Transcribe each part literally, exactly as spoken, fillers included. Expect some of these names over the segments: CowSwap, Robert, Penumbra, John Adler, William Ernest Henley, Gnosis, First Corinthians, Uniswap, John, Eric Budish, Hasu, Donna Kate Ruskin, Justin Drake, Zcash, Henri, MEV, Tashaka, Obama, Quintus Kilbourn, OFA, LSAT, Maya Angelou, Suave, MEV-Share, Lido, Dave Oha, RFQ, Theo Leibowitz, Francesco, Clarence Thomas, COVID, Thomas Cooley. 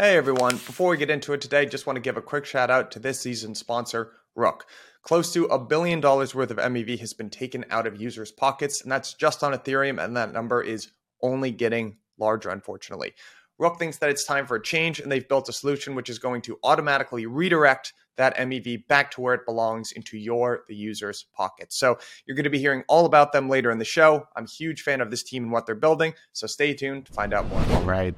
Hey everyone, before we get into it today, just want to give a quick shout out to this season's sponsor, Rook. Close to a billion dollars worth of M E V has been taken out of users' pockets, and that's just on Ethereum, and that number is only getting larger, unfortunately. Rook thinks that it's time for a change, and they've built a solution which is going to automatically redirect that M E V back to where it belongs, into your, the user's pocket. So you're going to be hearing all about them later in the show. I'm a huge fan of this team and what they're building, so stay tuned to find out more. All right.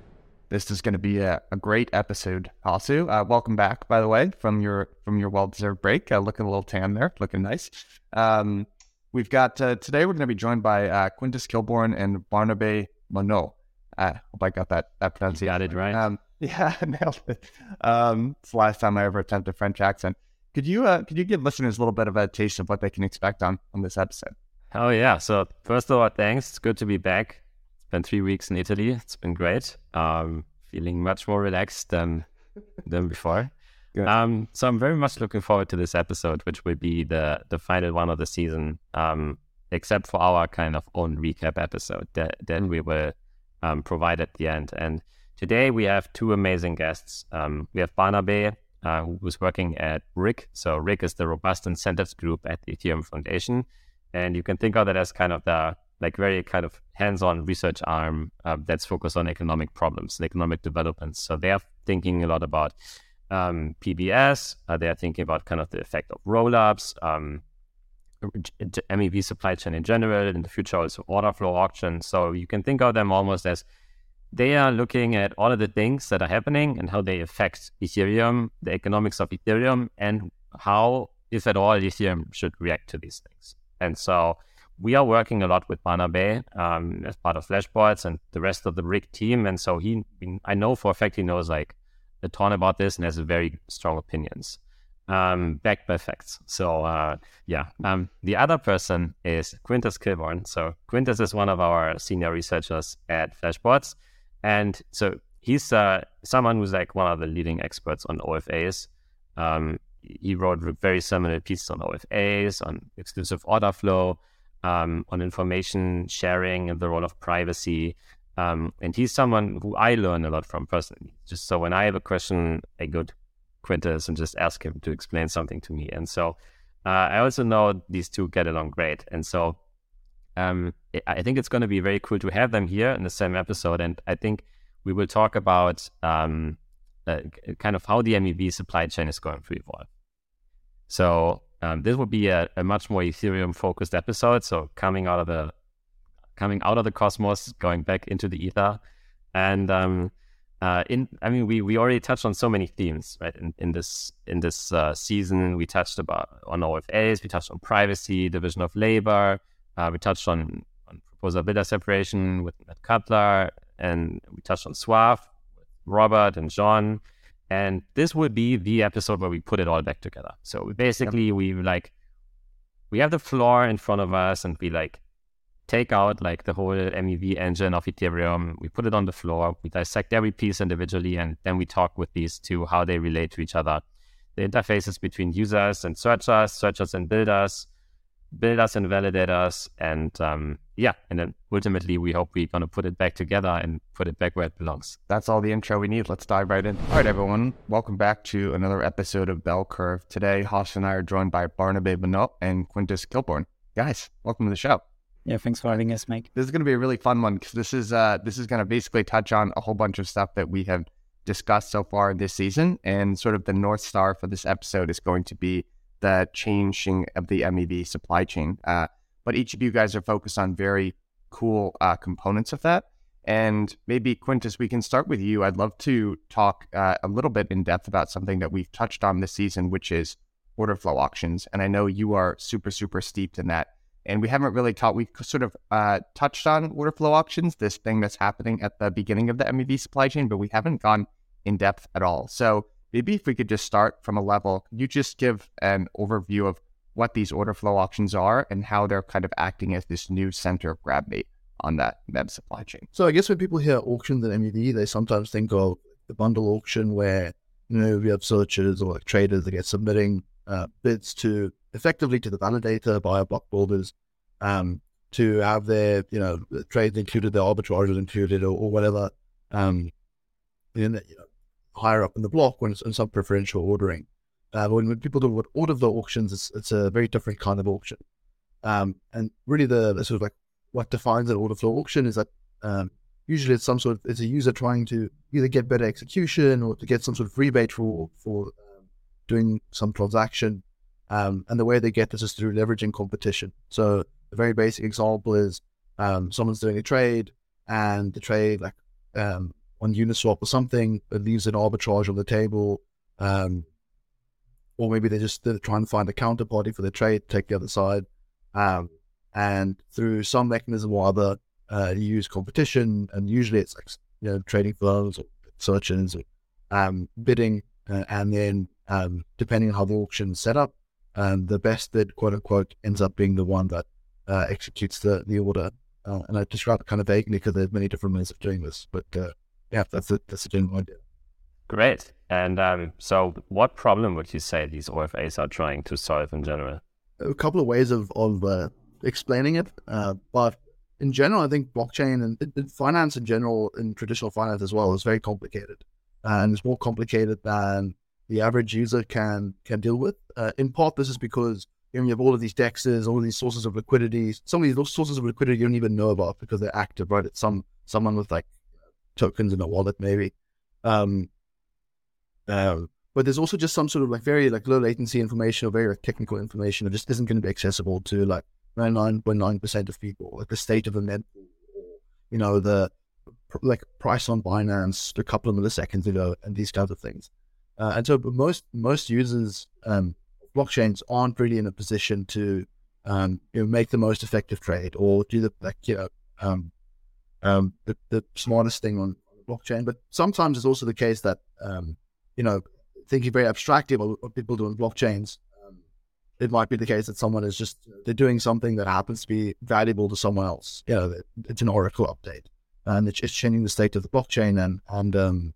This is going to be a, a great episode, Hasu. Uh, welcome back, by the way, from your from your well-deserved break. Uh, looking a little tan there, looking nice. Um, we've got, uh, today we're going to be joined by uh, Quintus Kilbourn and Barnabé Monnot. I uh, hope I got that, that pronunciation. You got it right. Um, yeah, nailed it. Um, it's the last time I ever attempted a French accent. Could you uh, could you give listeners a little bit of a taste of what they can expect on, on this episode? Oh, yeah. So first of all, thanks. It's good to be back. Been three weeks in Italy. It's been great. Um, feeling much more relaxed than than before. Um, so I'm very much looking forward to this episode, which will be the the final one of the season, um, except for our kind of own recap episode that that mm. we will um, provide at the end. And today we have two amazing guests. Um, we have Barnabé, uh, who was working at R I C. So R I C is the Robust Incentives Group at the Ethereum Foundation, and you can think of that as kind of the like very kind of hands-on research arm uh, that's focused on economic problems and economic developments. So they are thinking a lot about um, P B S. Uh, they are thinking about kind of the effect of roll-ups, um, M E V supply chain in general, in the future also order flow auctions. So you can think of them almost as they are looking at all of the things that are happening and how they affect Ethereum, the economics of Ethereum, and how, if at all, Ethereum should react to these things. And so we are working a lot with Barnabé um, as part of Flashbots and the rest of the R I C team. And so he, I know for a fact, he knows like a ton about this and has very strong opinions um, backed by facts. So uh, yeah, um, the other person is Quintus Kilbourn. So Quintus is one of our senior researchers at Flashbots. And so he's uh, someone who's like one of the leading experts on O F As. Um, he wrote very similar pieces on O F As, on exclusive order flow, Um, on information sharing and the role of privacy. Um, and he's someone who I learn a lot from personally. Just so when I have a question, I go to Quintus and just ask him to explain something to me. And so uh, I also know these two get along great. And so um, I think it's going to be very cool to have them here in the same episode. And I think we will talk about um, uh, kind of how the M E V supply chain is going to evolve. So Um, this will be a, a much more Ethereum-focused episode. So coming out of the coming out of the Cosmos, going back into the ether, and um, uh, in I mean, we, we already touched on so many themes, right? In, in this in this uh, season, we touched about on O F As, we touched on privacy, division of labor, uh, we touched on, on proposal builder separation with Matt Cutler, and we touched on Suave with Robert and John. And this would be the episode where we put it all back together. So basically, yep. we like we have the floor in front of us, and we like take out like the whole M E V engine of Ethereum. We put it on the floor. We dissect every piece individually, and then we talk with these two how they relate to each other, the interfaces between users and searchers, searchers and builders, builders and validators, and um, yeah. And then ultimately, we hope we're going to put it back together and put it back where it belongs. That's all the intro we need. Let's dive right in. All right, everyone. Welcome back to another episode of Bell Curve. Today, Hasu and I are joined by Barnabé Monnot and Quintus Kilbourn. Guys, welcome to the show. Yeah, thanks for having us, Mike. This is going to be a really fun one because this is uh, this is going to basically touch on a whole bunch of stuff that we have discussed so far this season. And sort of the North Star for this episode is going to be the changing of the M E V supply chain. Uh, but each of you guys are focused on very cool uh, components of that. And maybe, Quintus, we can start with you. I'd love to talk uh, a little bit in depth about something that we've touched on this season, which is order flow auctions. And I know you are super, super steeped in that. And we haven't really talked, we've sort of uh, touched on order flow auctions, this thing that's happening at the beginning of the M E V supply chain, but we haven't gone in depth at all. So Maybe if we could just start from a level, you just give an overview of what these order flow auctions are and how they're kind of acting as this new center of gravity on that M E V supply chain. So I guess when people hear auctions and M E V, they sometimes think of the bundle auction where, you know, we have searchers or like traders that get submitting uh, bids to effectively to the validator by our block builders um, to have their, you know, the trades included, their arbitrages included, or, or whatever, um, in the, you know, higher up in the block when it's in some preferential ordering. Uh, when, when people do order the auctions, it's, it's a very different kind of auction. Um, and really the, the sort of like what defines an order flow auction is that um, usually it's some sort of, it's a user trying to either get better execution or to get some sort of rebate for for um, doing some transaction. Um, and the way they get this is through leveraging competition. So a very basic example is um, someone's doing a trade and the trade like um, on Uniswap or something, it leaves an arbitrage on the table. Um, or maybe they just they're trying to find a counterparty for the trade, take the other side. Um, and through some mechanism or other, uh, you use competition, and usually it's like, you know, trading firms or search engines or um, bidding, uh, and then um, depending on how the auction is set up, um, the best bid, quote unquote, ends up being the one that uh, executes the, the order. Uh, and I describe it kind of vaguely because there's many different ways of doing this, but uh, yeah, that's a, that's a general idea. Great. And um, so what problem would you say these O F As are trying to solve in general? A couple of ways of, of uh, explaining it, uh, but in general, I think blockchain and, and finance in general, and traditional finance as well, is very complicated. Uh, and it's more complicated than the average user can can deal with. Uh, in part, this is because you know, you have all of these D E Xs, all of these sources of liquidity. Some of these sources of liquidity you don't even know about because they're active, right? It's some someone with like tokens in a wallet, maybe. Um, uh, but there's also just some sort of like very like low latency information or very like technical information that just isn't going to be accessible to like ninety-nine point nine percent of people, like the state of a mempool, you know, the like price on Binance a couple of milliseconds ago, and these kinds of things. Uh, and so, but most most users, um, blockchains aren't really in a position to um, you know, make the most effective trade or do the like you know um, um, the, the smartest thing on blockchain. But sometimes it's also the case that um, you know, thinking very abstractly about what people do on blockchains, it might be the case that someone is just, they're doing something that happens to be valuable to someone else. You know, it's an Oracle update and it's changing the state of the blockchain, and, and um,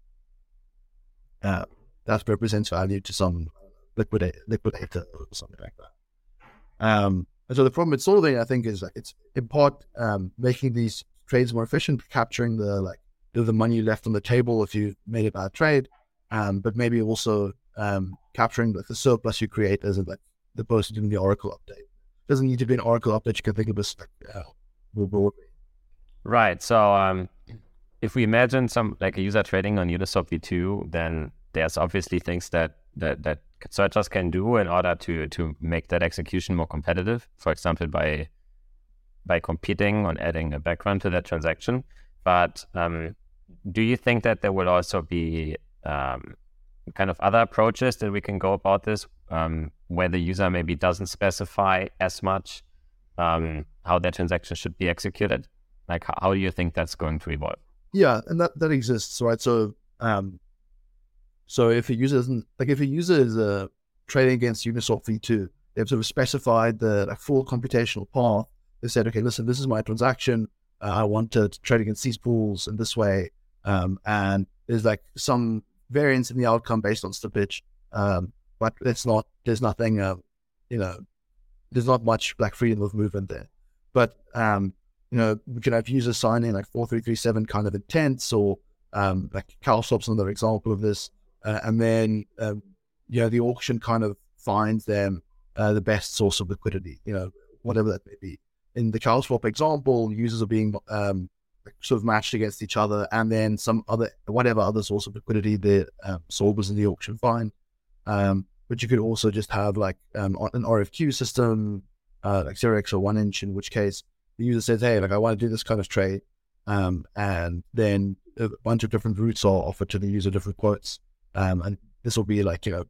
uh, that represents value to some liquidate, liquidator or something like that. Um, and so the problem it's solving, I think, is like it's in part um, making these trades more efficient, capturing the like the money you left on the table if you made a bad trade, um, but maybe also um, capturing like the surplus you create as a like, the person doing the Oracle update. It doesn't need to be an Oracle update. You can think of this uh, right. So um, if we imagine some like a user trading on Uniswap V two, then there's obviously things that that that searchers can do in order to to make that execution more competitive. For example, by by competing on adding a background to that transaction. But um, do you think that there will also be um, kind of other approaches that we can go about this? Um, where the user maybe doesn't specify as much um, how their transaction should be executed? Like, how, how do you think that's going to evolve? Yeah, and that, that exists, right? So, um, so if a user isn't like if a user is uh, trading against Uniswap V two, they've sort of specified the like, full computational path. They said, okay, listen, this is my transaction. Uh, I want to trade against these pools in this way, um, and there's like some variance in the outcome based on slippage. Um, But it's not, there's nothing, uh, you know, there's not much like freedom of movement there. But, um, you know, we can have users sign in like four three three seven kind of intents, or um, like CowSwap's another example of this. Uh, and then, um, you know, the auction kind of finds them uh, the best source of liquidity, you know, whatever that may be. In the CowSwap example, users are being um, sort of matched against each other, and then some other, whatever other source of liquidity the um, solvers in the auction find. Um, but you could also just have like um, an R F Q system, uh, like zero x or one inch, in which case the user says, hey, like I want to do this kind of trade. Um, and then a bunch of different routes are offered to the user, different quotes. Um, and this will be like, you know,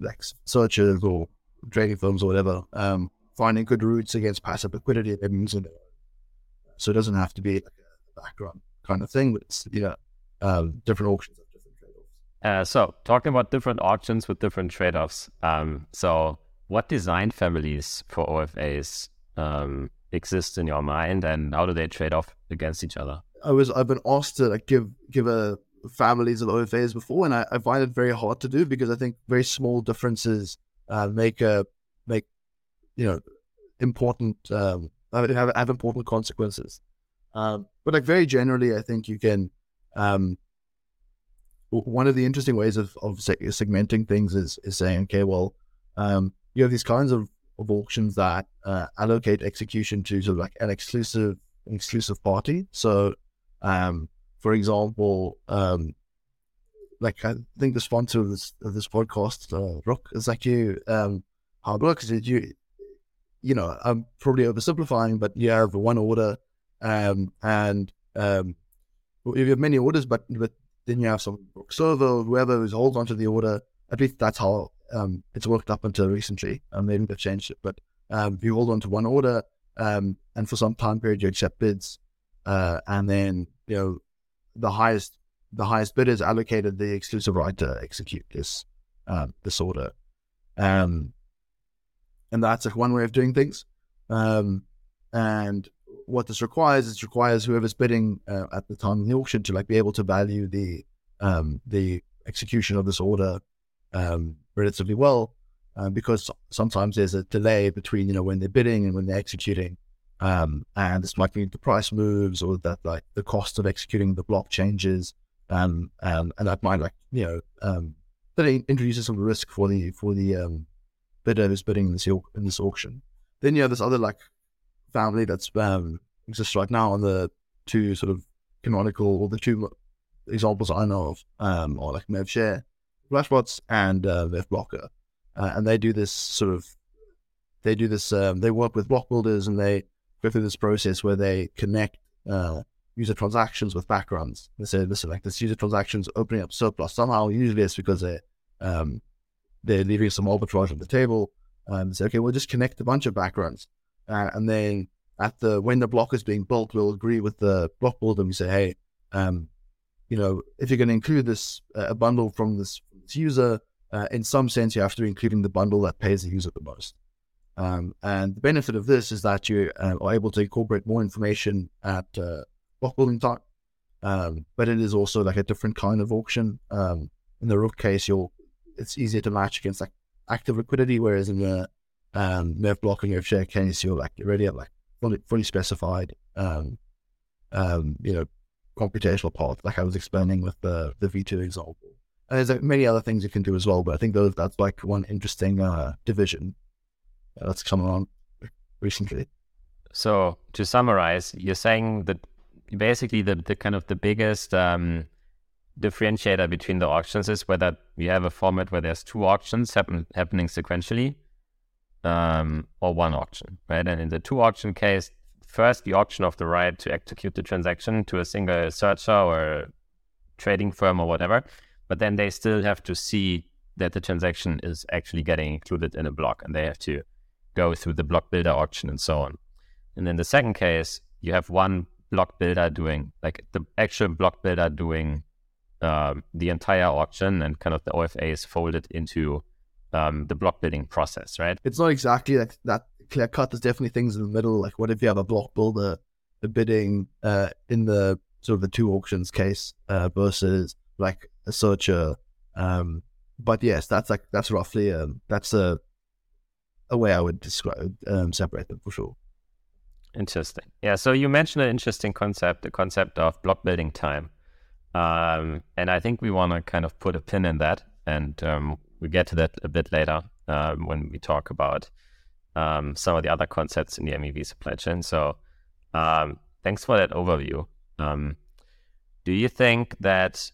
like searches or trading firms or whatever, um, finding good routes against passive liquidity. So it doesn't have to be like a background kind of thing, but it's, you know, um, different auctions. Uh, so talking about different auctions with different trade-offs. Um, so what design families for O F As um, exist in your mind, and how do they trade off against each other? I was I've been asked to like, give give a families of O F As before, and I, I find it very hard to do because I think very small differences uh, make a make you know important um, have have important consequences. Um, but like very generally, I think you can. Um, One of the interesting ways of, of segmenting things is, is saying, okay, well, um, you have these kinds of, of auctions that uh, allocate execution to sort of like an exclusive an exclusive party. So, um, for example, um, like I think the sponsor of this of this podcast, uh, Rook, is like you. Um, how it works is you, you know, I'm probably oversimplifying, but you have one order, um, and um, you have many orders, but but. Then you have some server or whoever who's holds onto the order. At least that's how um, it's worked up until recently. Um, maybe they've changed it, but um, you hold onto one order, um, and for some time period you accept bids, uh, and then you know the highest the highest bid is allocated the exclusive right to execute this um, this order, um, and that's like one way of doing things. Um, and What this requires is requires whoever's bidding uh, at the time of the auction to like be able to value the um, the execution of this order um, relatively well, uh, because sometimes there's a delay between you know when they're bidding and when they're executing, um, and this might mean the price moves or that like the cost of executing the block changes, um, um, and that might like you know um, that introduces some risk for the for the um, bidder who's bidding in this in this auction. Then you have this other like. family that's um, exists right now on the two sort of canonical, or the two examples I know of, um, are like M E V-Share, Flashbots, and uh, M E V Blocker, uh, and they do this sort of, they do this, um, they work with block builders, and they go through this process where they connect uh, user transactions with backgrounds. They say, listen, like this user transaction's opening up surplus somehow. Usually it's because they um, they're leaving some arbitrage on the table. Um, say, okay, we'll just connect a bunch of backgrounds. Uh, and then at the when the block is being built, we'll agree with the block builder and we say, hey, um, you know, if you're going to include this uh, a bundle from this, this user, uh, in some sense, you have to be including the bundle that pays the user the most. Um, and the benefit of this is that you uh, are able to incorporate more information at uh, block building time. Um, but it is also like a different kind of auction. Um, in the Rook case, you'll it's easier to match against like active liquidity, whereas in the Um, M E V blocking or share case, you're like already have like fully, fully specified, um, um, you know, computational part, like I was explaining with the the V two example. And there's like, many other things you can do as well, but I think those that's like one interesting uh, division that's come along recently. So to summarize, you're saying that basically the, the kind of the biggest um, differentiator between the auctions is whether we have a format where there's two auctions happen, happening sequentially. Um, or one auction, right? And in the two auction case, first the auction of the right to execute the transaction to a single searcher or trading firm or whatever, but then they still have to see that the transaction is actually getting included in a block, and they have to go through the block builder auction and so on. And in the second case, you have one block builder doing, like the actual block builder doing uh, the entire auction, and kind of the O F A is folded into Um, the block building process, right? It's not exactly like that clear cut. There's definitely things in the middle. Like, what if you have a block builder bidding uh, in the sort of the two auctions case uh, versus like a searcher? Um, but yes, that's like that's roughly um, that's a a way I would describe um, separate them for sure. Interesting. Yeah. So you mentioned an interesting concept, the concept of block building time, um, and I think we want to kind of put a pin in that and. Um, We'll get to that a bit later um, when we talk about um, some of the other concepts in the M E V supply chain. So um, thanks for that overview. Um, do you think that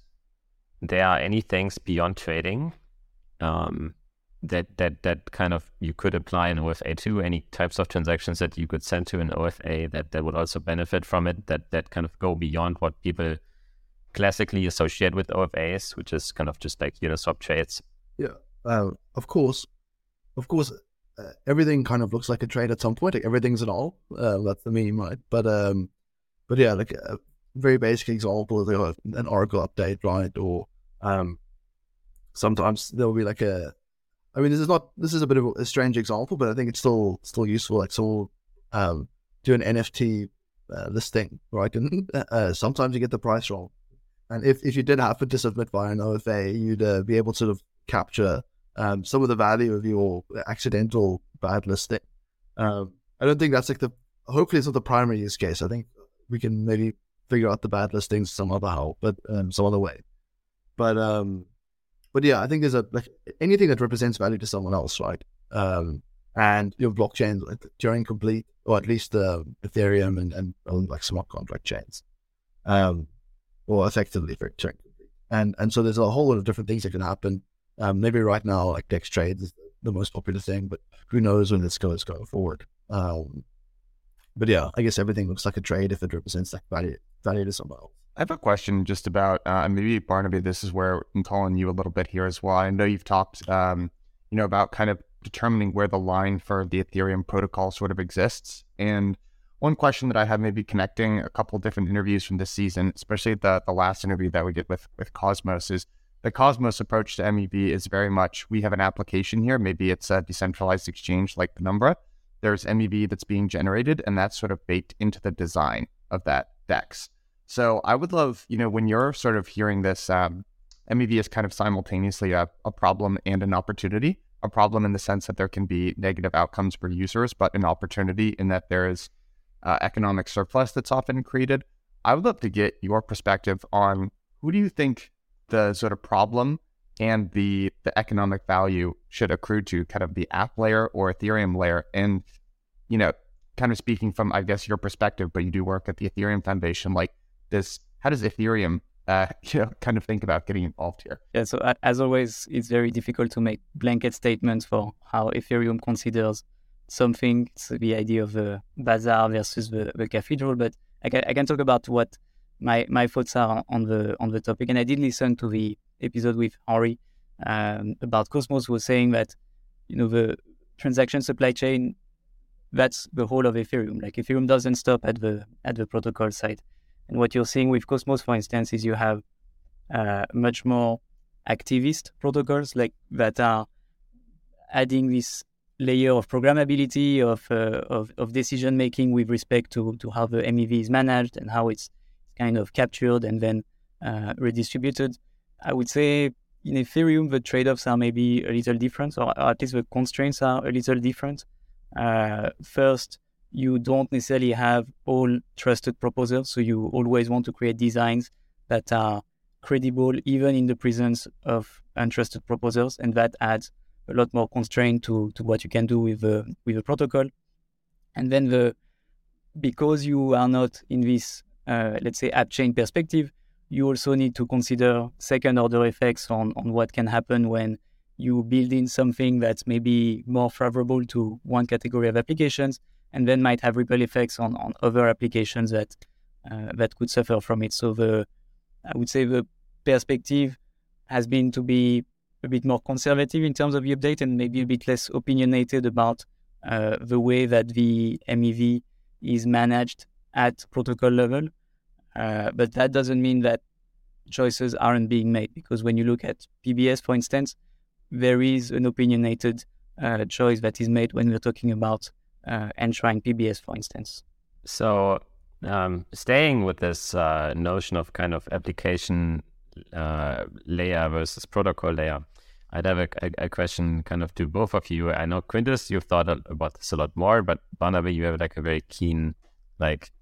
there are any things beyond trading um, that that that kind of you could apply in O F A to, any types of transactions that you could send to an O F A that, that would also benefit from it, that, that kind of go beyond what people classically associate with O F As, which is kind of just like Uniswap trades? Yeah, uh, of course, of course, uh, everything kind of looks like a trade at some point. Like everything's an all. Uh, that's the meme, right? But um, but yeah, like a very basic example is like an Oracle update, right? Or um, sometimes there'll be like a, I mean, this is not, this is a bit of a strange example, but I think it's still, still useful. Like, so um, do an N F T uh, listing, right? And uh, sometimes you get the price wrong. And if, if you did happen to submit via an O F A, you'd uh, be able to sort of capture um, some of the value of your accidental bad listing. Um, I don't think that's like the, hopefully it's not the primary use case. I think we can maybe figure out the bad listings some other how, but um, some other way. But, um, but yeah, I think there's a, like anything that represents value to someone else, right? Um, and your blockchain Turing complete, or at least the uh, Ethereum and, and, and like smart contract chains. Um, or effectively for Turing complete. And, and so there's a whole lot of different things that can happen. Um, maybe right now, like DEX trades is the most popular thing, but who knows when this goes going forward. Um, But yeah, I guess everything looks like a trade if it represents like value, value to someone else. I have a question just about, uh, maybe Barnabé, this is where I'm calling you a little bit here as well. I know you've talked, um, you know, about kind of determining where the line for the Ethereum protocol sort of exists. And one question that I have, maybe connecting a couple of different interviews from this season, especially the the last interview that we did with with Cosmos, is the Cosmos approach to M E V is very much, we have an application here. Maybe it's a decentralized exchange like Penumbra. There's M E V that's being generated, and that's sort of baked into the design of that DEX. So I would love, you know, when you're sort of hearing this, um, M E V is kind of simultaneously a, a problem and an opportunity, a problem in the sense that there can be negative outcomes for users, but an opportunity in that there is uh, economic surplus that's often created. I would love to get your perspective on who do you think the sort of problem and the, the economic value should accrue to, kind of the app layer or Ethereum layer. And, you know, kind of speaking from, I guess, your perspective, but you do work at the Ethereum Foundation, like this, how does Ethereum, uh, you know, kind of think about getting involved here? Yeah, so uh, as always, it's very difficult to make blanket statements for how Ethereum considers something. It's the idea of the bazaar versus the, the cathedral, but I can, I can talk about what my, my thoughts are on the, on the topic. And I did listen to the episode with Henri um, about Cosmos, was saying that, you know, the transaction supply chain, that's the whole of Ethereum. Like Ethereum doesn't stop at the at the protocol side. And what you're seeing with Cosmos, for instance, is you have uh, much more activist protocols like that are adding this layer of programmability, of uh, of, of decision making with respect to, to how the M E V is managed and how it's kind of captured and then uh, redistributed. I would say in Ethereum, the trade-offs are maybe a little different, or at least the constraints are a little different. Uh, first, you don't necessarily have all trusted proposals, so you always want to create designs that are credible, even in the presence of untrusted proposals, and that adds a lot more constraint to, to what you can do with the, with the protocol. And then the because you are not in this, uh, let's say, app chain perspective, you also need to consider second-order effects on, on what can happen when you build in something that's maybe more favorable to one category of applications, and then might have ripple effects on, on other applications that uh, that could suffer from it. So the I would say the perspective has been to be a bit more conservative in terms of the update, and maybe a bit less opinionated about uh, the way that the M E V is managed at protocol level. Uh, but that doesn't mean that choices aren't being made, because when you look at P B S, for instance, there is an opinionated uh, choice that is made when we're talking about uh, enshrining P B S, for instance. So um, staying with this uh, notion of kind of application uh, layer versus protocol layer, I'd have a, a, a question kind of to both of you. I know, Quintus, you've thought about this a lot more, but Barnabé, you have like a very keen, like,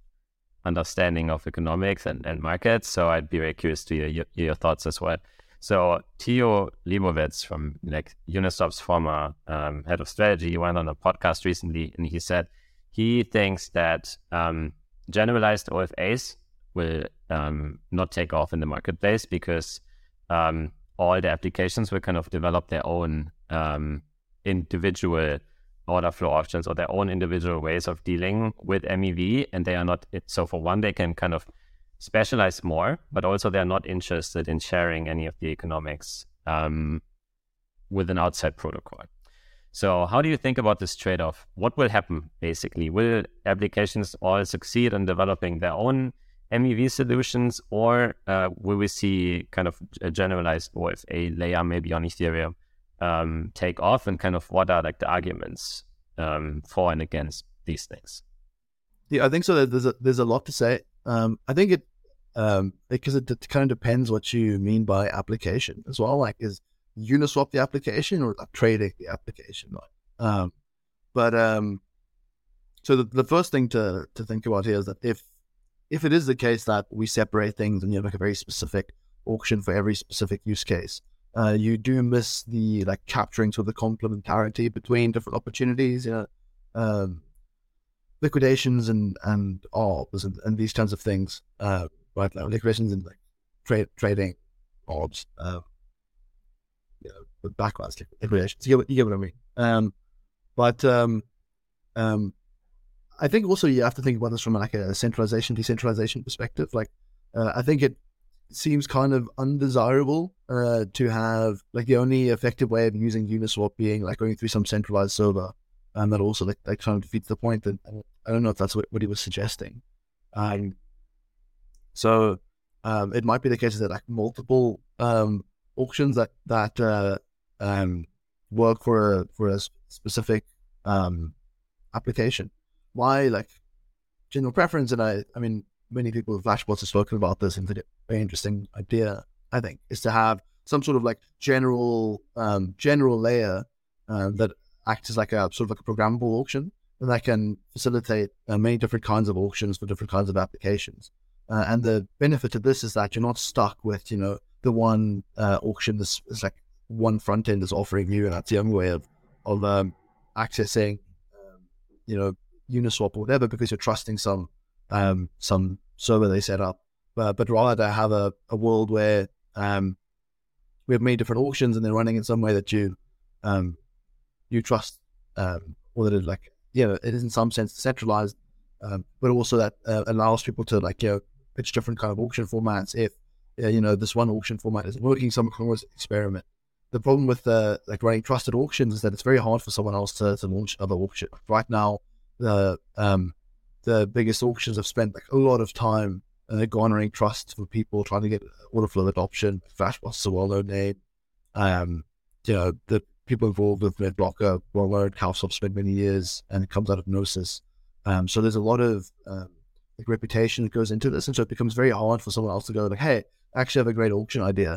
understanding of economics and, and markets. So I'd be very curious to hear your, your thoughts as well. So Theo Leibowitz from like Uniswap's former um, head of strategy, he went on a podcast recently and he said he thinks that um, generalized O F As will um, not take off in the marketplace because um, all the applications will kind of develop their own um, individual order flow options or their own individual ways of dealing with M E V, and they are not, so for one, they can kind of specialize more, but also they're not interested in sharing any of the economics um, with an outside protocol. So how do you think about this trade-off? What will happen, basically? Will applications all succeed in developing their own M E V solutions, or uh, will we see kind of a generalized O F A layer maybe on Ethereum um, take off, and kind of what are like the arguments um, for and against these things? Yeah, I think so. There's a, there's a lot to say. Um, I think it um, because it, it kind of depends what you mean by application as well. Like, is Uniswap the application or like trading the application? Like, um, but um, so the, the first thing to to think about here is that if If it is the case that we separate things and you have like a very specific auction for every specific use case, uh, you do miss the like capturing sort of the complementarity between different opportunities, you know, um, liquidations and and arbs and, and these kinds of things. Uh, right now, liquidations and like trade trading arbs, uh, you know, backwards liquidations. You get, you get what I mean. Um, but um, um. I think also you have to think about this from like a centralization, decentralization perspective. Like, uh, I think it seems kind of undesirable uh, to have like the only effective way of using Uniswap being like going through some centralized server, and that also like, like kind of defeats the point. That I don't know if that's what, what he was suggesting. Um, so um, it might be the case that like multiple um, auctions that that uh, um, work for a, for a specific um, application. Why, like, general preference, and I I mean, many people with Flashbots have spoken about this, and it's a very interesting idea, I think, is to have some sort of, like, general um, general layer um, that acts as, like, a sort of, like, a programmable auction, and that can facilitate uh, many different kinds of auctions for different kinds of applications. Uh, and the benefit of this is that you're not stuck with, you know, the one uh, auction that's, that's, like, one front end is offering you, and that's the only way of, of um, accessing, um, you know, Uniswap or whatever, because you're trusting some um, some server they set up, uh, but rather have a, a world where um, we have many different auctions and they're running in some way that you um, you trust, um, or that it like you know it is in some sense centralized, um, but also that uh, allows people to like you know pitch different kind of auction formats. If uh, you know this one auction format isn't working, someone can always experiment. The problem with uh, like running trusted auctions is that it's very hard for someone else to, to launch other auction right now. The um the biggest auctions have spent like a lot of time uh, garnering trust for people, trying to get order flow adoption. Flashbots is a well-known name. Um, you know the people involved with M E V Blocker, well-known. CowSwap spent many years, and it comes out of Gnosis. Um, so there's a lot of um, like reputation that goes into this, and so it becomes very hard for someone else to go like, "Hey, I actually have a great auction idea.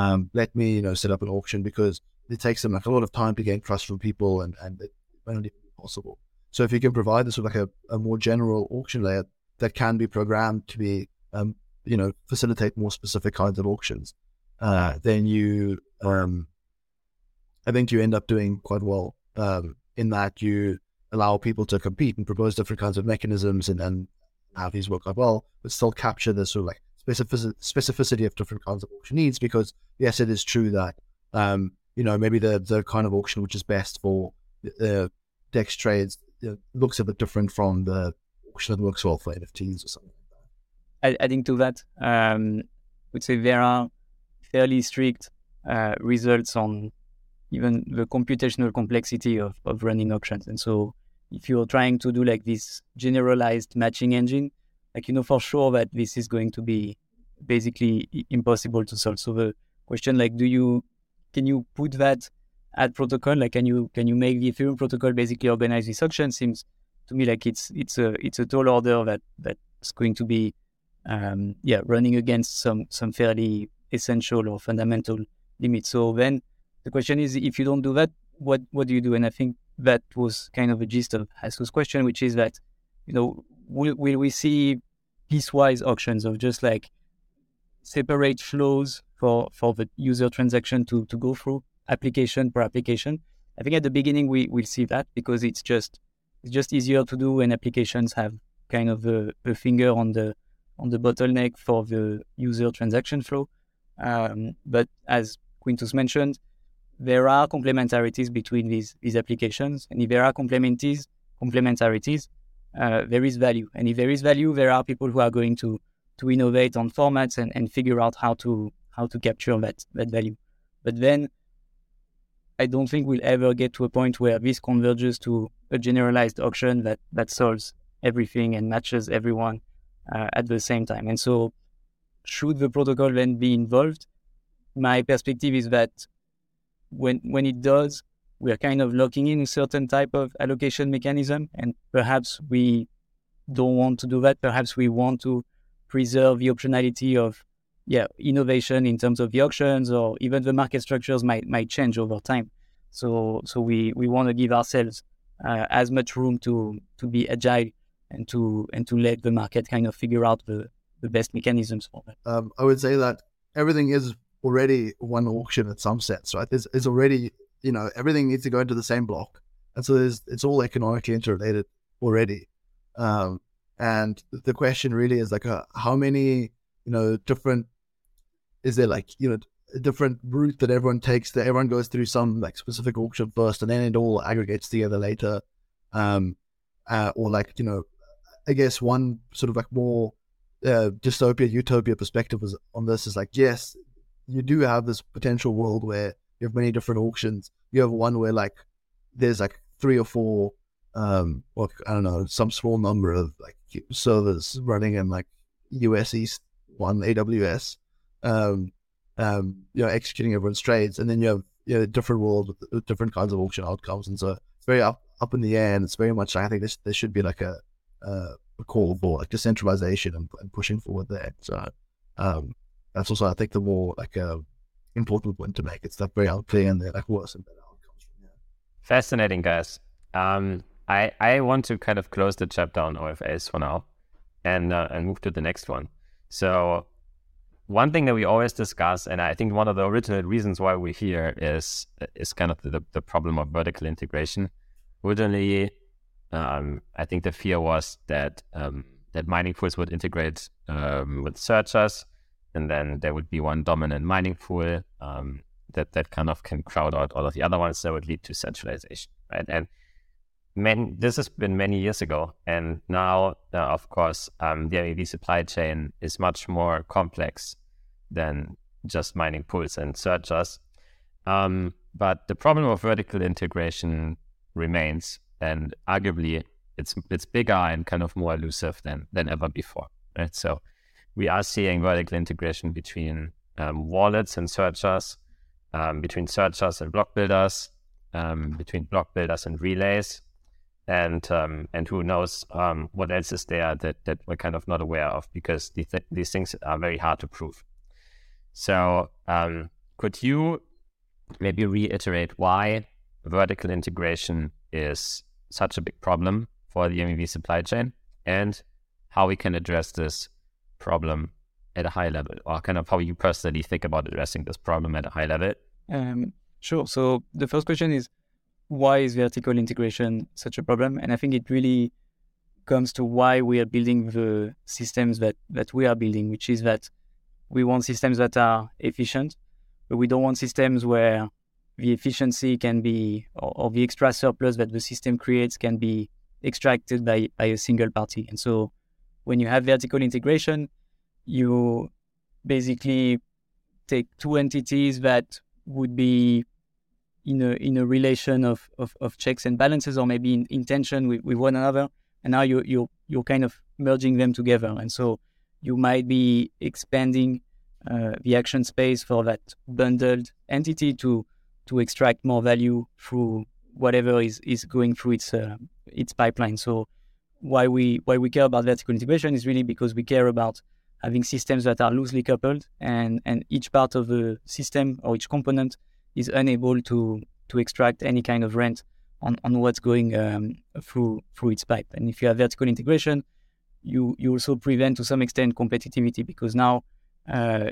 Um, let me you know set up an auction," because it takes them like a lot of time to gain trust from people, and and it might not even be possible. So if you can provide this with like a, a more general auction layer that can be programmed to be, um, you know, facilitate more specific kinds of auctions, uh, then you, um, I think you end up doing quite well um, in that you allow people to compete and propose different kinds of mechanisms and then have these work out well, but still capture this sort of like specific, specificity of different kinds of auction needs. Because yes, it is true that, um, you know, maybe the, the kind of auction which is best for uh, DEX trades It looks a bit different from the auction that works well for N F Ts or something like that. Adding to that, um, I would say there are fairly strict uh, results on even the computational complexity of, of running auctions. And so if you're trying to do like this generalized matching engine, like you know for sure that this is going to be basically impossible to solve. So the question like, do you can you put that at protocol, like can you can you make the Ethereum protocol basically organize this auction? Seems to me like it's it's a it's a tall order that that's going to be um, yeah running against some some fairly essential or fundamental limits. So then the question is, if you don't do that, what what do you do? And I think that was kind of a gist of Hasu's question, which is that you know will will we see piecewise auctions of just like separate flows for for the user transaction to to go through? Application per application. I think at the beginning we will see that because it's just it's just easier to do when applications have kind of a, a finger on the on the bottleneck for the user transaction flow. Um, but as Quintus mentioned, there are complementarities between these these applications, and if there are complementarities, complementarities, uh, there is value. And if there is value, there are people who are going to to innovate on formats and, and figure out how to how to capture that that value. But then I don't think we'll ever get to a point where this converges to a generalized auction that, that solves everything and matches everyone uh, at the same time. And so should the protocol then be involved? My perspective is that when when it does, we are kind of locking in a certain type of allocation mechanism, and perhaps we don't want to do that. Perhaps we want to preserve the optionality of yeah innovation in terms of the auctions, or even the market structures might might change over time. So so we, we want to give ourselves uh, as much room to to be agile and to and to let the market kind of figure out the, the best mechanisms for that. Um, I would say that everything is already one auction at some sense, right? There's, there's already, you know, everything needs to go into the same block. And so there's, it's all economically interrelated already. Um, and the question really is like, uh, how many, you know, different, is there like, you know, a different route that everyone takes, that everyone goes through some like specific auction first and then it all aggregates together later. Um, uh, or like, you know, I guess one sort of like more uh, dystopia, utopia perspective was on this is like, yes, you do have this potential world where you have many different auctions. You have one where like there's like three or four, um, or I don't know, some small number of like servers running in like U S East, one A W S, um, um, you know, executing everyone's trades, and then you have you know different world with different kinds of auction outcomes, and so it's very up up in the air, and it's very much I think this there should be like a uh, a call for like decentralization and, and pushing forward there. So um, that's also I think the more like a uh, important one to make. It's that very outclear and they're like worse and better outcomes from there. Fascinating, guys. Um, I, I want to kind of close the chapter on O F As for now and uh, and move to the next one. So one thing that we always discuss, and I think one of the original reasons why we're here is is kind of the, the problem of vertical integration. Originally, um, I think the fear was that um, that mining pools would integrate um, with searchers, and then there would be one dominant mining pool um, that that kind of can crowd out all of the other ones. That would lead to centralization, right? And man, this has been many years ago, and now, uh, of course, um, the M E V supply chain is much more complex than just mining pools and searchers. Um, but the problem of vertical integration remains, and arguably, it's it's bigger and kind of more elusive than than ever before, right? So we are seeing vertical integration between um, wallets and searchers, um, between searchers and block builders, um, between block builders and relays, and um, and who knows um, what else is there that, that we're kind of not aware of, because the th- these things are very hard to prove. So um, could you maybe reiterate why vertical integration is such a big problem for the M E V supply chain and how we can address this problem at a high level, or kind of how you personally think about addressing this problem at a high level? Um, sure. So the first question is, why is vertical integration such a problem? And I think it really comes to why we are building the systems that, that we are building, which is that we want systems that are efficient, but we don't want systems where the efficiency can be, or, or the extra surplus that the system creates can be extracted by, by a single party. And so when you have vertical integration, you basically take two entities that would be in a in a relation of, of, of checks and balances, or maybe in, in tension with, with one another, and now you you you're kind of merging them together, and so you might be expanding uh, the action space for that bundled entity to to extract more value through whatever is, is going through its uh, its pipeline. So Why we why we care about vertical integration is really because we care about having systems that are loosely coupled, and, and each part of the system or each component is unable to to extract any kind of rent on, on what's going um, through through its pipe. And if you have vertical integration, you, you also prevent to some extent competitivity, because now uh,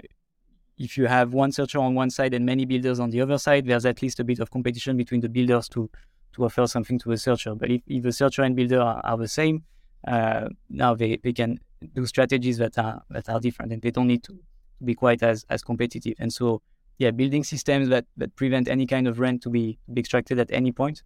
if you have one searcher on one side and many builders on the other side, there's at least a bit of competition between the builders to to offer something to a searcher. But if, if the searcher and builder are, are the same, uh, now they, they can do strategies that are that are different, and they don't need to be quite as, as competitive. And so, yeah, building systems that, that prevent any kind of rent to be, be extracted at any point,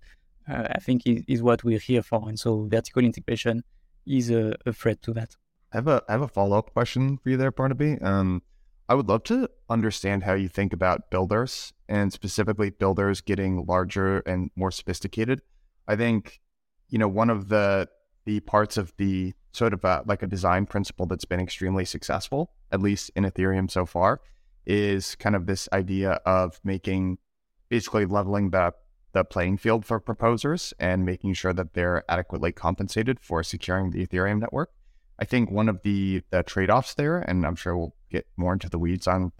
uh, I think is, is what we're here for. And so vertical integration is a, a threat to that. I have a, I have a follow-up question for you there, Barnabé. Um, I would love to understand how you think about builders, and specifically builders getting larger and more sophisticated. I think, you know, one of the the parts of the sort of a, like a design principle that's been extremely successful, at least in Ethereum so far, is kind of this idea of making, basically leveling the the playing field for proposers and making sure that they're adequately compensated for securing the Ethereum network. I think one of the, the trade-offs there, and I'm sure we'll get more into the weeds on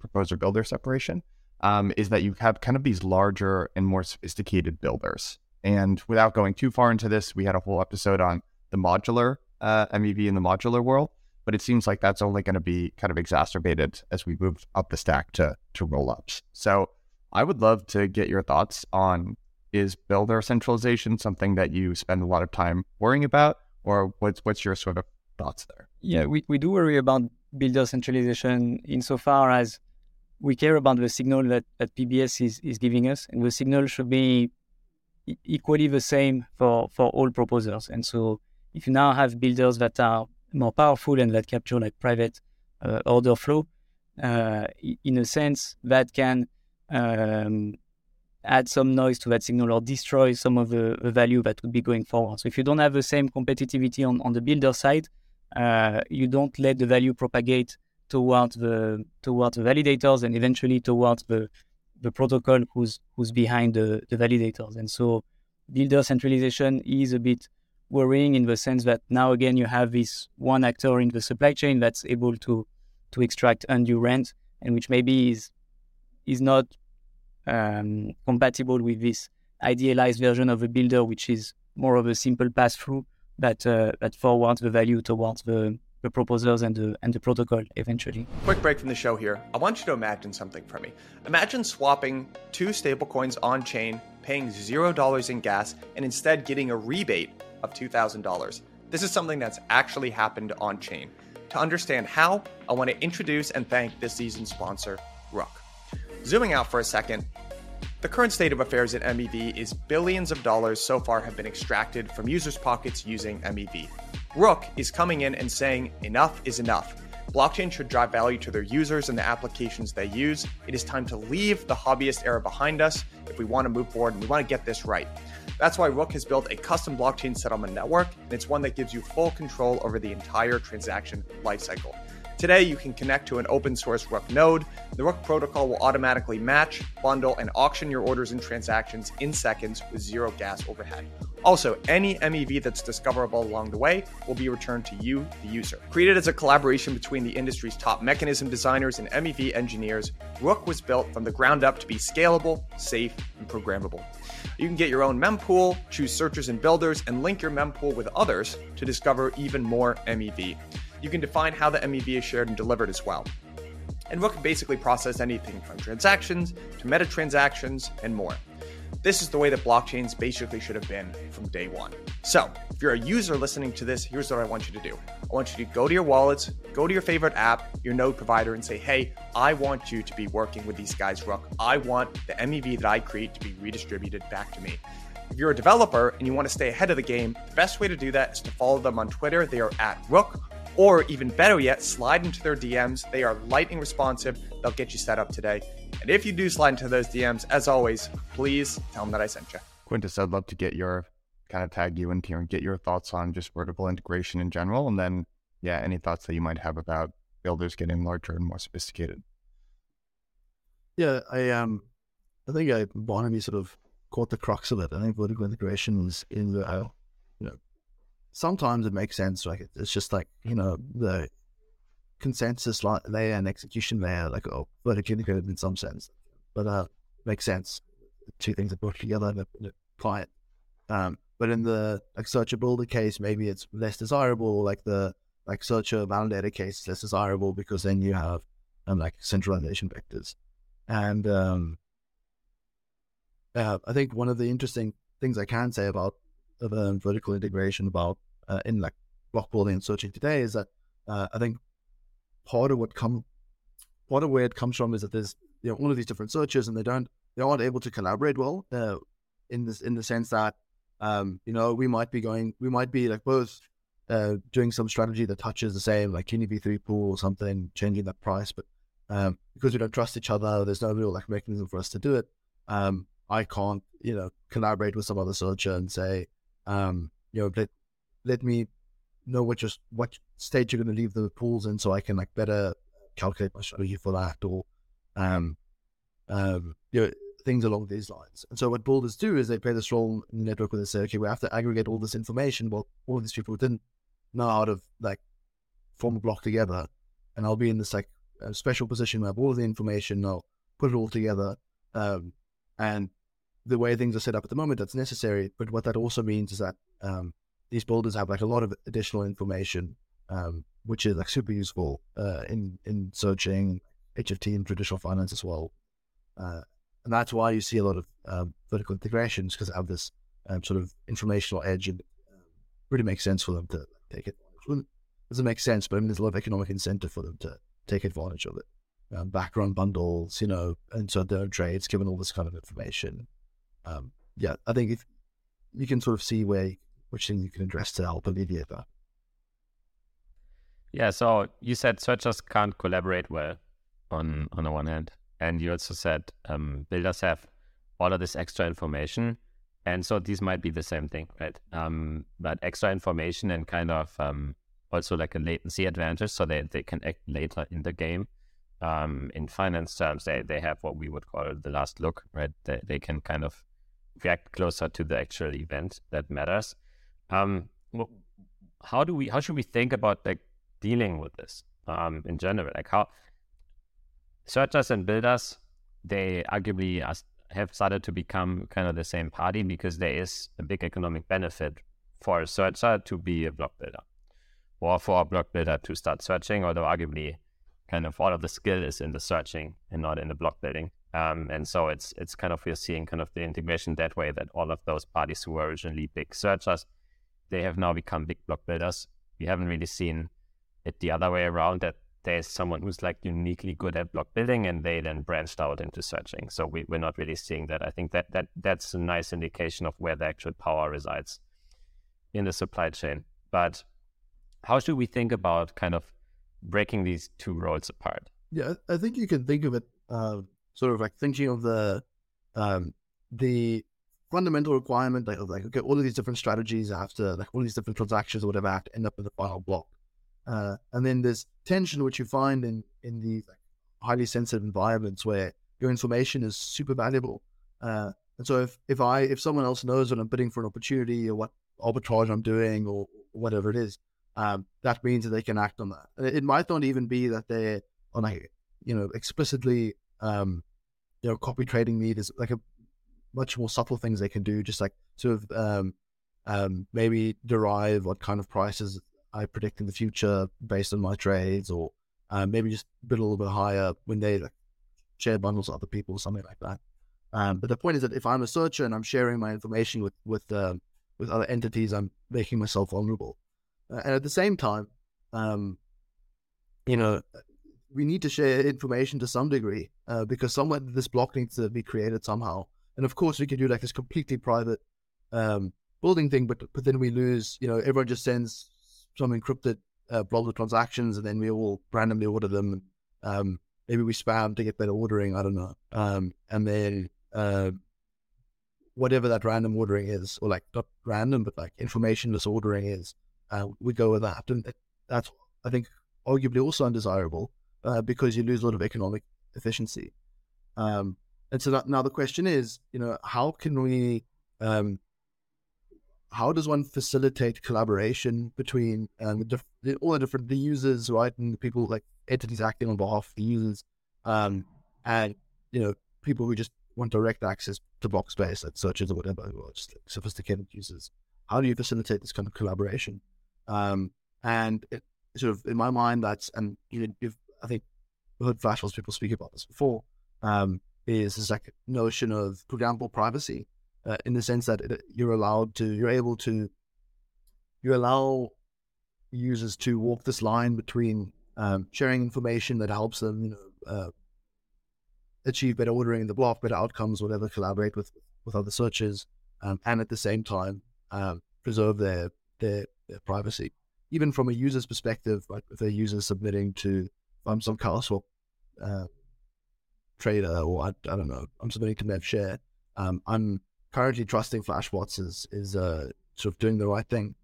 proposer-builder separation, um, is that you have kind of these larger and more sophisticated builders. And without going too far into this, we had a whole episode on the modular uh, M E V in the modular world, but it seems like that's only going to be kind of exacerbated as we move up the stack to to roll-ups. So I would love to get your thoughts on, is builder centralization something that you spend a lot of time worrying about, or what's what's your sort of thoughts there? Yeah, we, we do worry about builder centralization insofar as we care about the signal that, that P B S is, is giving us, and the signal should be equally the same for, for all proposers. And so if you now have builders that are more powerful and that capture like private uh, order flow, uh, in a sense that can um, add some noise to that signal or destroy some of the, the value that would be going forward. So if you don't have the same competitivity on, on the builder side, uh, you don't let the value propagate towards the towards the validators and eventually towards the the protocol who's who's behind the, the validators. And so builder centralization is a bit worrying in the sense that now again you have this one actor in the supply chain that's able to to extract undue rent, and which maybe is is not um, compatible with this idealized version of a builder, which is more of a simple pass through that uh, that forwards the value towards the, the proposers and the and the protocol eventually. Quick break from the show here. I want you to imagine something for me. Imagine swapping two stablecoins on chain, paying zero dollars in gas, and instead getting a rebate of two thousand dollars. This is something that's actually happened on chain. To understand how, I want to introduce and thank this season's sponsor, Rook. Zooming out for a second, the current state of affairs at M E V is billions of dollars so far have been extracted from users' pockets using M E V. Rook is coming in and saying enough is enough. Blockchain should drive value to their users and the applications they use. It is time to leave the hobbyist era behind us if we want to move forward and we want to get this right. That's why Rook has built a custom blockchain settlement network, and it's one that gives you full control over the entire transaction lifecycle. Today, you can connect to an open source Rook node. The Rook protocol will automatically match, bundle, and auction your orders and transactions in seconds with zero gas overhead. Also, any M E V that's discoverable along the way will be returned to you, the user. Created as a collaboration between the industry's top mechanism designers and M E V engineers, Rook was built from the ground up to be scalable, safe, and programmable. You can get your own mempool, choose searchers and builders, and link your mempool with others to discover even more M E V. You can define how the M E V is shared and delivered as well. And Rook can basically process anything from transactions to meta transactions and more. This is the way that blockchains basically should have been from day one. So if you're a user listening to this, here's what I want you to do. I want you to go to your wallets, go to your favorite app, your node provider, and say, hey, I want you to be working with these guys, Rook. I want the M E V that I create to be redistributed back to me. If you're a developer and you want to stay ahead of the game, the best way to do that is to follow them on Twitter. They are at Rook. Or even better yet, slide into their D Ms. They are lightning responsive. They'll get you set up today. And if you do slide into those D Ms, as always, please tell them that I sent you. Quintus, I'd love to get your, kind of tag you in here and get your thoughts on just vertical integration in general. And then, yeah, any thoughts that you might have about builders getting larger and more sophisticated. Yeah, I um, I think I Barnabé sort of caught the crux of it. I think vertical integration is in the, uh, you know, sometimes it makes sense. Like it's just like, you know, the consensus layer and execution layer, like oh, vertically integrated in some sense, but uh, makes sense. Two things are brought together in a, in a client. Um, but in the like searcher builder case, maybe it's less desirable. Like the like searcher validator case is less desirable because then you have um, like centralization vectors. And um, uh, I think one of the interesting things I can say about of um, vertical integration about uh, in like block building and searching today is that uh, I think part of what come part of where it comes from is that there's you know all of these different searches and they don't they aren't able to collaborate well uh, in this in the sense that um, you know we might be going we might be like both uh, doing some strategy that touches the same like Q N V three pool or something, changing that price, but um, because we don't trust each other, there's no real like mechanism for us to do it. Um, I can't you know collaborate with some other searcher and say. Um, you know, let, let me know what just what stage you're going to leave the pools in, so I can like better calculate my strategy for that, or um, um, you know, things along these lines. And so what builders do is they play this role in the network where they say, okay, we have to aggregate all this information. Well, all of these people didn't know how to like form a block together, and I'll be in this like special position where I have all of the information. I'll put it all together, um, and the way things are set up at the moment, that's necessary. But what that also means is that um, these builders have like a lot of additional information, um, which is like super useful uh, in in searching H F T and traditional finance as well. Uh, and that's why you see a lot of um, vertical integrations, because they have this um, sort of informational edge, and um, really makes sense for them to take it. It doesn't make sense, but I mean, there's a lot of economic incentive for them to take advantage of it. Um, background bundles, you know, and so their own trades, given all this kind of information. Um, yeah, I think if you can sort of see where which things you can address to help alleviate that. Yeah, so you said searchers can't collaborate well on on the one hand, and you also said um, builders have all of this extra information, and so these might be the same thing, right? Um, but extra information and kind of um, also like a latency advantage, so they, they can act later in the game. Um, in finance terms, they, they have what we would call the last look, right? They, they can kind of react closer to the actual event that matters. Um, how do we? How should we think about like dealing with this um, in general? Like how searchers and builders, they arguably are, have started to become kind of the same party, because there is a big economic benefit for a searcher to be a block builder, or for a block builder to start searching. Although arguably, kind of all of the skill is in the searching and not in the block building. Um, and so it's it's kind of, we're seeing kind of the integration that way, that all of those parties who were originally big searchers, they have now become big block builders. We haven't really seen it the other way around, that there's someone who's like uniquely good at block building and they then branched out into searching. So we, we're not really seeing that. I think that, that that's a nice indication of where the actual power resides in the supply chain. But how should we think about kind of breaking these two roles apart? Yeah, I think you can think of it uh, sort of like thinking of the um, the fundamental requirement like, of like, okay, all of these different strategies after like all these different transactions or whatever have to end up with a final block. Uh, and then there's tension which you find in, in these like, highly sensitive environments where your information is super valuable. Uh, and so if, if I if someone else knows when I'm bidding for an opportunity or what arbitrage I'm doing or whatever it is, Um, that means that they can act on that. It might not even be that they're on a, you know, explicitly, um, you know, copy trading me. There's like a much more subtle things they can do, just like sort of um, um, maybe derive what kind of prices I predict in the future based on my trades, or uh, maybe just bid a little bit higher when they like share bundles with other people or something like that. Um, but the point is that if I'm a searcher and I'm sharing my information with with um, with other entities, I'm making myself vulnerable. And at the same time, um, you know, we need to share information to some degree uh, because someone, this block needs to be created somehow. And of course, we can do like this completely private um, building thing, but but then we lose, you know, everyone just sends some encrypted uh, blobs of transactions, and then we all randomly order them. Um, maybe we spam to get better ordering, I don't know. Um, and then uh, whatever that random ordering is, or like not random, but like informationless ordering is, Uh, we go with that, and that's, I think, arguably also undesirable uh, because you lose a lot of economic efficiency. Um, and so that, now the question is, you know, how can we, um, how does one facilitate collaboration between um, the, the, all the different the users, right, and the people like entities acting on behalf of the users, um, and you know, people who just want direct access to block space, like searchers or whatever, or just like, sophisticated users. How do you facilitate this kind of collaboration? Um, and it, sort of in my mind, that's, and you know, you've, I think, heard Flashbots people speak about this before, um, is this like notion of, for example, privacy, uh, in the sense that it, you're allowed to, you're able to, you allow users to walk this line between um, sharing information that helps them, you know, uh, achieve better ordering in the block, better outcomes, whatever, collaborate with, with other searchers, um, and at the same time, Um, preserve their, their their privacy, even from a user's perspective. Like if a user is submitting to, I'm some CowSwap uh, trader, or I, I don't know, I'm submitting to M E V Share. Um, I'm currently trusting Flashbots is is uh, sort of doing the right thing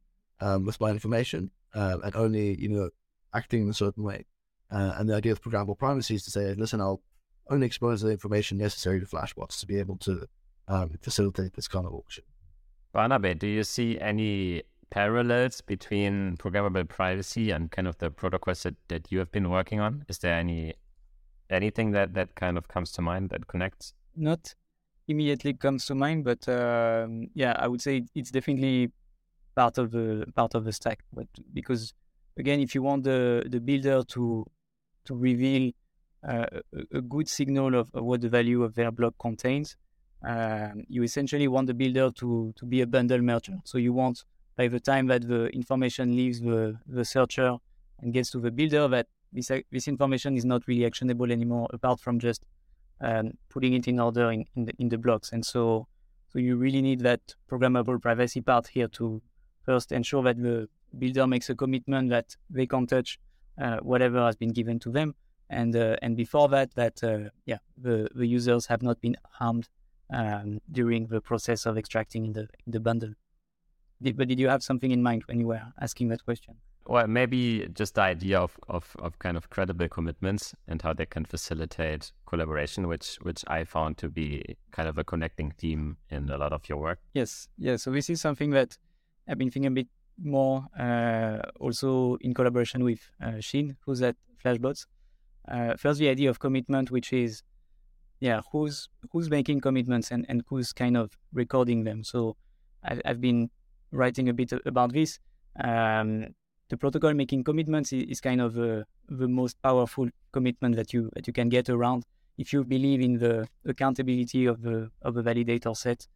um, with my information, um, and only, you know, acting in a certain way. Uh, and the idea of programmable privacy is to say, listen, I'll only expose the information necessary to Flashbots to be able to um, facilitate this kind of auction. Barnabé, do you see any parallels between programmable privacy and kind of the protocols that, that you have been working on? Is there any anything that, that kind of comes to mind that connects? Not immediately comes to mind, but uh, yeah, I would say it's definitely part of the part of the stack. But because again, if you want the, the builder to to reveal uh, a good signal of, of what the value of their block contains, uh, you essentially want the builder to to be a bundle merger. So you want, by the time that the information leaves the, the searcher and gets to the builder, that this this information is not really actionable anymore, apart from just um, putting it in order in, in the in the blocks. And so, so you really need that programmable privacy part here to first ensure that the builder makes a commitment that they can touch uh, whatever has been given to them, and uh, and before that, that uh, yeah, the, the users have not been harmed um, during the process of extracting in the in the bundle. Did, but did you have something in mind when you were asking that question? Well, maybe just the idea of, of, of kind of credible commitments and how they can facilitate collaboration, which which I found to be kind of a connecting theme in a lot of your work. Yes, yeah. So this is something that I've been thinking a bit more, uh, also in collaboration with uh, Shin, who's at Flashbots. Uh, first, the idea of commitment, which is, yeah, who's who's making commitments and, and who's kind of recording them. So I, I've been writing a bit about this. Um, the protocol making commitments is, is kind of uh, the most powerful commitment that you that you can get around if you believe in the accountability of the of the validator set.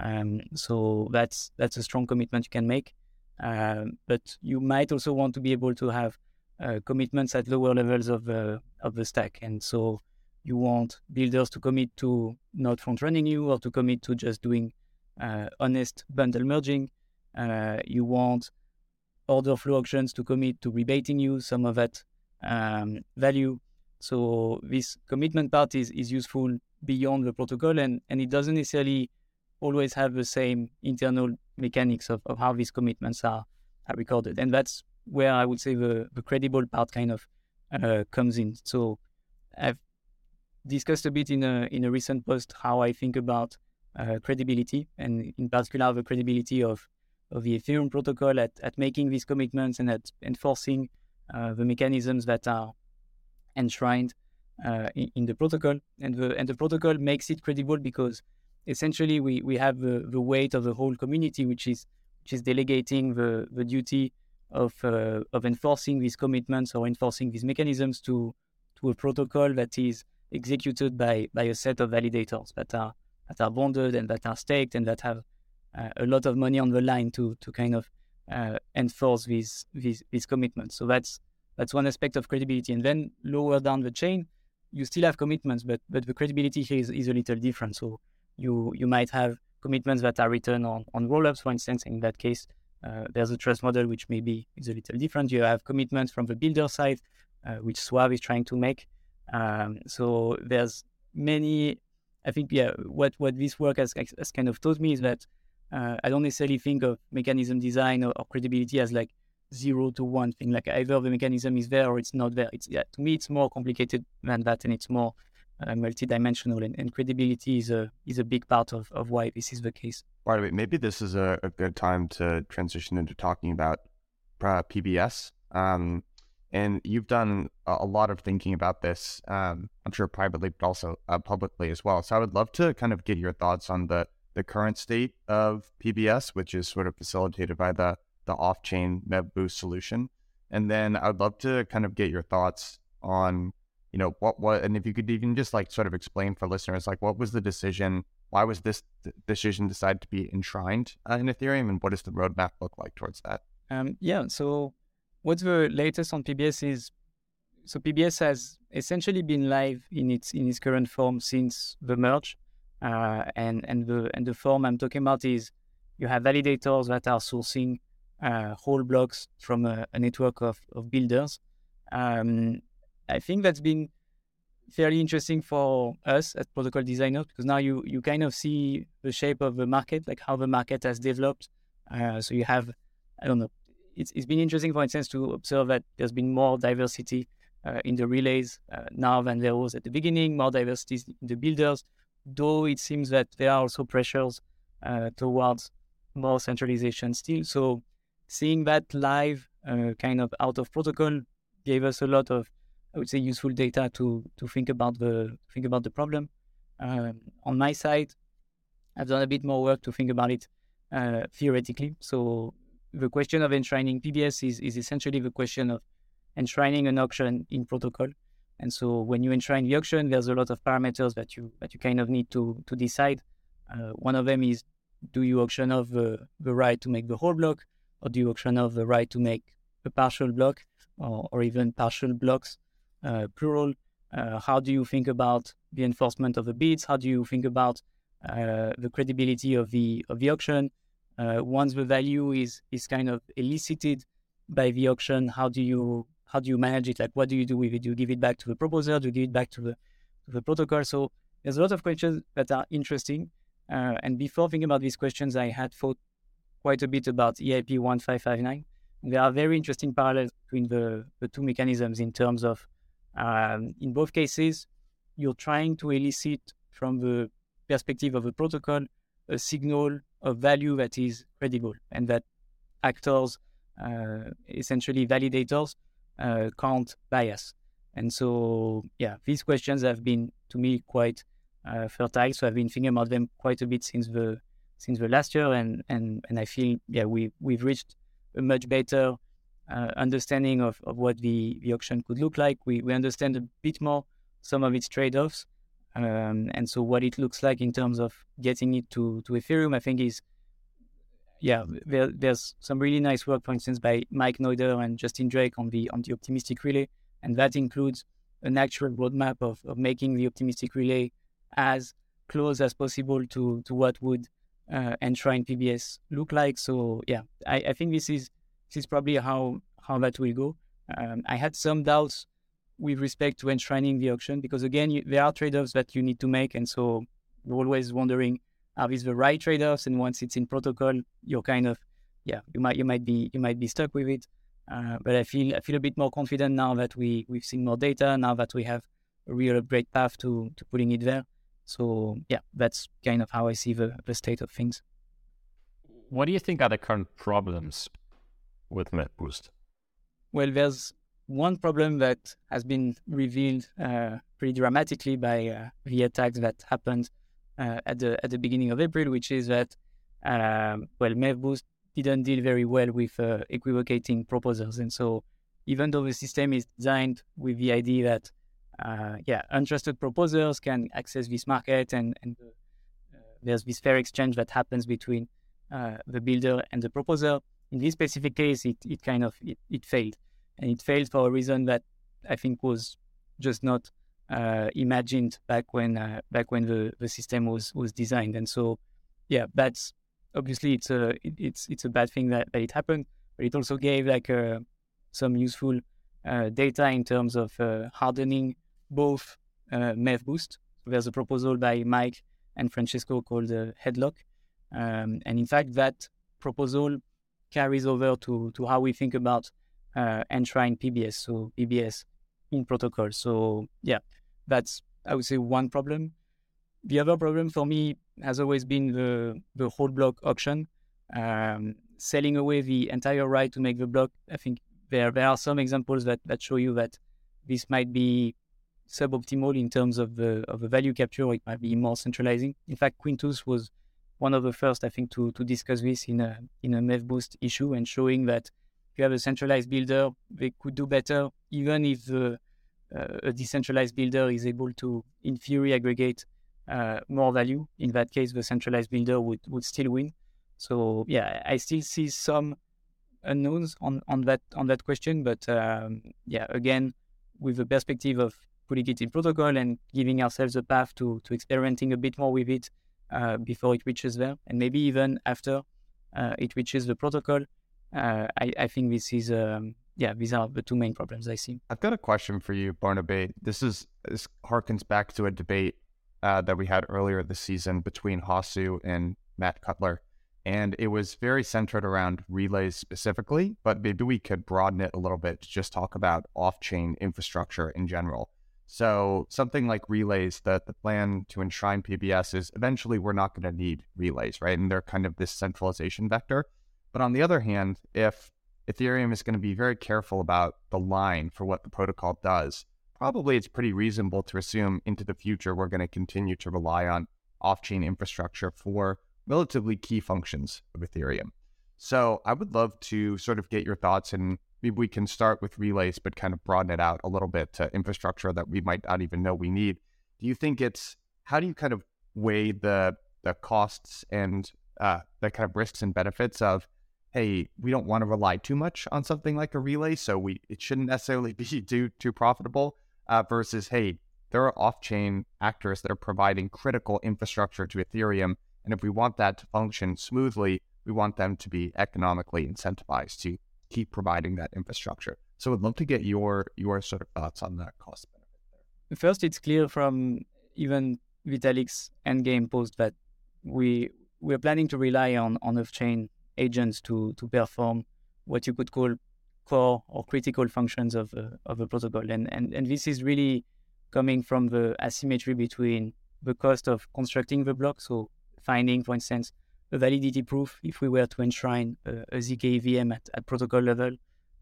Um, so that's that's a strong commitment you can make. Uh, but you might also want to be able to have uh, commitments at lower levels of uh, of the stack, and so you want builders to commit to not front running you or to commit to just doing uh, honest bundle merging. Uh, you want order flow auctions to commit to rebating you some of that um, value. So this commitment part is, is useful beyond the protocol, and, and it doesn't necessarily always have the same internal mechanics of, of how these commitments are, are recorded. And that's where I would say the, the credible part kind of uh, comes in. So I've discussed a bit in a, in a recent post how I think about uh, credibility, and in particular the credibility of of the Ethereum protocol at, at making these commitments and at enforcing uh, the mechanisms that are enshrined uh, in, in the protocol. And the and the protocol makes it credible because essentially we, we have the, the weight of the whole community, which is which is delegating the, the duty of uh, of enforcing these commitments or enforcing these mechanisms to to a protocol that is executed by, by a set of validators that are that are bonded and that are staked and that have Uh, a lot of money on the line to to kind of uh, enforce these these these commitments. So that's that's one aspect of credibility. And then lower down the chain, you still have commitments, but but the credibility here is, is a little different. So you you might have commitments that are written on on rollups, for instance. In that case, uh, there's a trust model which maybe is a little different. You have commitments from the builder side, uh, which Suave is trying to make. Um, so there's many. I think yeah, what what this work has has kind of taught me is that. Uh, I don't necessarily think of mechanism design or, or credibility as like zero to one thing. Like either the mechanism is there or it's not there. It's yeah, to me, it's more complicated than that, and it's more uh, multidimensional. And, and credibility is a is a big part of, of why this is the case. By the way, maybe this is a, a good time to transition into talking about uh, P B S. Um, and you've done a, a lot of thinking about this. Um, I'm sure privately, but also uh, publicly as well. So I would love to kind of get your thoughts on the. the current state of P B S, which is sort of facilitated by the, the off-chain M E V boost solution. And then I'd love to kind of get your thoughts on, you know, what, what, and if you could even just like sort of explain for listeners, like what was the decision, why was this th- decision decided to be enshrined uh, in Ethereum, and what does the roadmap look like towards that? Um, yeah, so what's the latest on P B S is, so P B S has essentially been live in its in its current form since the merge. Uh, and and the and the form I'm talking about is you have validators that are sourcing uh, whole blocks from a, a network of, of builders. Um, I think that's been fairly interesting for us as protocol designers because now you, you kind of see the shape of the market, like how the market has developed. Uh, so you have, I don't know, it's, it's been interesting, for instance, to observe that there's been more diversity uh, in the relays uh, now than there was at the beginning, more diversity in the builders, though it seems that there are also pressures uh, towards more centralization still. So seeing that live uh, kind of out of protocol gave us a lot of, I would say, useful data to to think about the think about the problem. Um, on my side, I've done a bit more work to think about it uh, theoretically. So the question of enshrining P B S is, is essentially the question of enshrining an auction in protocol. And so when you enshrine the auction, there's a lot of parameters that you that you kind of need to to decide. Uh, one of them is, do you auction off the, the right to make the whole block, or do you auction off the right to make a partial block, or, or even partial blocks, uh, plural? Uh, how do you think about the enforcement of the bids? How do you think about uh, the credibility of the of the auction? Uh, once the value is is kind of elicited by the auction, how do you how do you manage it? Like, what do you do with it? Do you give it back to the proposer? Do you give it back to the to the protocol? So there's a lot of questions that are interesting. Uh, and before thinking about these questions, I had thought quite a bit about E I P one five five nine. There are very interesting parallels between the, the two mechanisms in terms of Um, in both cases, you're trying to elicit from the perspective of a protocol a signal of value that is credible and that actors, uh, essentially validators, uh, can't bias. And so, yeah, these questions have been, to me, quite uh, fertile. So I've been thinking about them quite a bit since the since the last year, and and, and I feel yeah we we've reached a much better Uh, understanding of, of what the, the auction could look like. We we understand a bit more some of its trade-offs. Um, and so what it looks like in terms of getting it to, to Ethereum, I think is, yeah, there, there's some really nice work, for instance, by Mike Neuder and Justin Drake on the on the optimistic relay. And that includes an actual roadmap of, of making the optimistic relay as close as possible to, to what would uh, enshrine P B S look like. So yeah, I, I think this is This is probably how, how that will go. Um, I had some doubts with respect to enshrining the auction because, again, you, there are trade-offs that you need to make. And so you're always wondering, are these the right trade-offs? And once it's in protocol, you're kind of, yeah, you might you might be you might be stuck with it. Uh, but I feel I feel a bit more confident now that we, we've seen more data, now that we have a real upgrade path to, to putting it there. So, yeah, that's kind of how I see the, the state of things. What do you think are the current problems with MapBoost? Well, there's one problem that has been revealed uh, pretty dramatically by uh, the attacks that happened uh, at the at the beginning of April, which is that um, well, MapBoost didn't deal very well with uh, equivocating proposers, and so even though the system is designed with the idea that uh, yeah, untrusted proposers can access this market, and and uh, there's this fair exchange that happens between uh, the builder and the proposer. In this specific case, it, it kind of, it, it failed. And it failed for a reason that I think was just not uh, imagined back when uh, back when the, the system was, was designed. And so, yeah, that's, obviously it's a, it, it's it's a bad thing that, that it happened, but it also gave like uh, some useful uh, data in terms of uh, hardening both uh, MevBoost. There's a proposal by Mike and Francesco called uh, Headlock. Um, and in fact, that proposal carries over to, to how we think about uh, enshrined P B S, so P B S in protocol. So yeah, that's, I would say, one problem. The other problem for me has always been the, the whole block auction. Um, selling away the entire right to make the block, I think there there are some examples that, that show you that this might be suboptimal in terms of the, of the value capture. It might be more centralizing. In fact, Quintus was one of the first, I think, to, to discuss this in a in a MevBoost issue, and showing that if you have a centralized builder, they could do better, even if the, uh, a decentralized builder is able to, in theory, aggregate uh, more value. In that case, the centralized builder would, would still win. So yeah, I still see some unknowns on, on that on that question, but um, yeah, again, with the perspective of putting it in protocol and giving ourselves a path to to experimenting a bit more with it, Uh, before it reaches there, and maybe even after uh, it reaches the protocol, uh, I, I think this is um, yeah these are the two main problems I see. I've got a question for you, Barnabé. This is this harkens back to a debate uh, that we had earlier this season between Hasu and Matt Cutler, And it was very centered around relays specifically, but maybe we could broaden it a little bit to just talk about off-chain infrastructure in general. So something like relays, that the plan to enshrine P B S is eventually we're not going to need relays, right? And they're kind of this centralization vector. But on the other hand, if Ethereum is going to be very careful about the line for what the protocol does, probably it's pretty reasonable to assume into the future we're going to continue to rely on off-chain infrastructure for relatively key functions of Ethereum. So I would love to sort of get your thoughts, and maybe we can start with relays, but kind of broaden it out a little bit to infrastructure that we might not even know we need. Do you think it's, how do you kind of weigh the the costs and uh, the kind of risks and benefits of, hey, we don't want to rely too much on something like a relay, so we it shouldn't necessarily be too, too profitable, uh, versus, hey, there are off-chain actors that are providing critical infrastructure to Ethereum, and if we want that to function smoothly, we want them to be economically incentivized to keep providing that infrastructure. So I'd love to get your your sort of thoughts on that cost benefit there. First, it's clear from even Vitalik's endgame post that we we're planning to rely on, on off-chain agents to to perform what you could call core or critical functions of a, of a protocol. And, and and this is really coming from the asymmetry between the cost of constructing the block, so finding, for instance, a validity proof, if we were to enshrine a, a Z K V M at, at protocol level,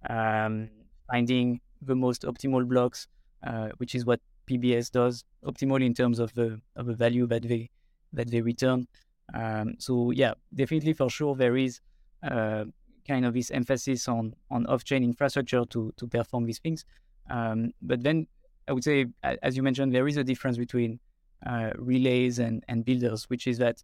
um, finding the most optimal blocks, uh, which is what P B S does, optimal in terms of the of the value that they that they return. Um, so yeah, definitely for sure there is uh, kind of this emphasis on on off-chain infrastructure to to perform these things. Um, but then I would say, as you mentioned, there is a difference between uh, relays and, and builders, which is that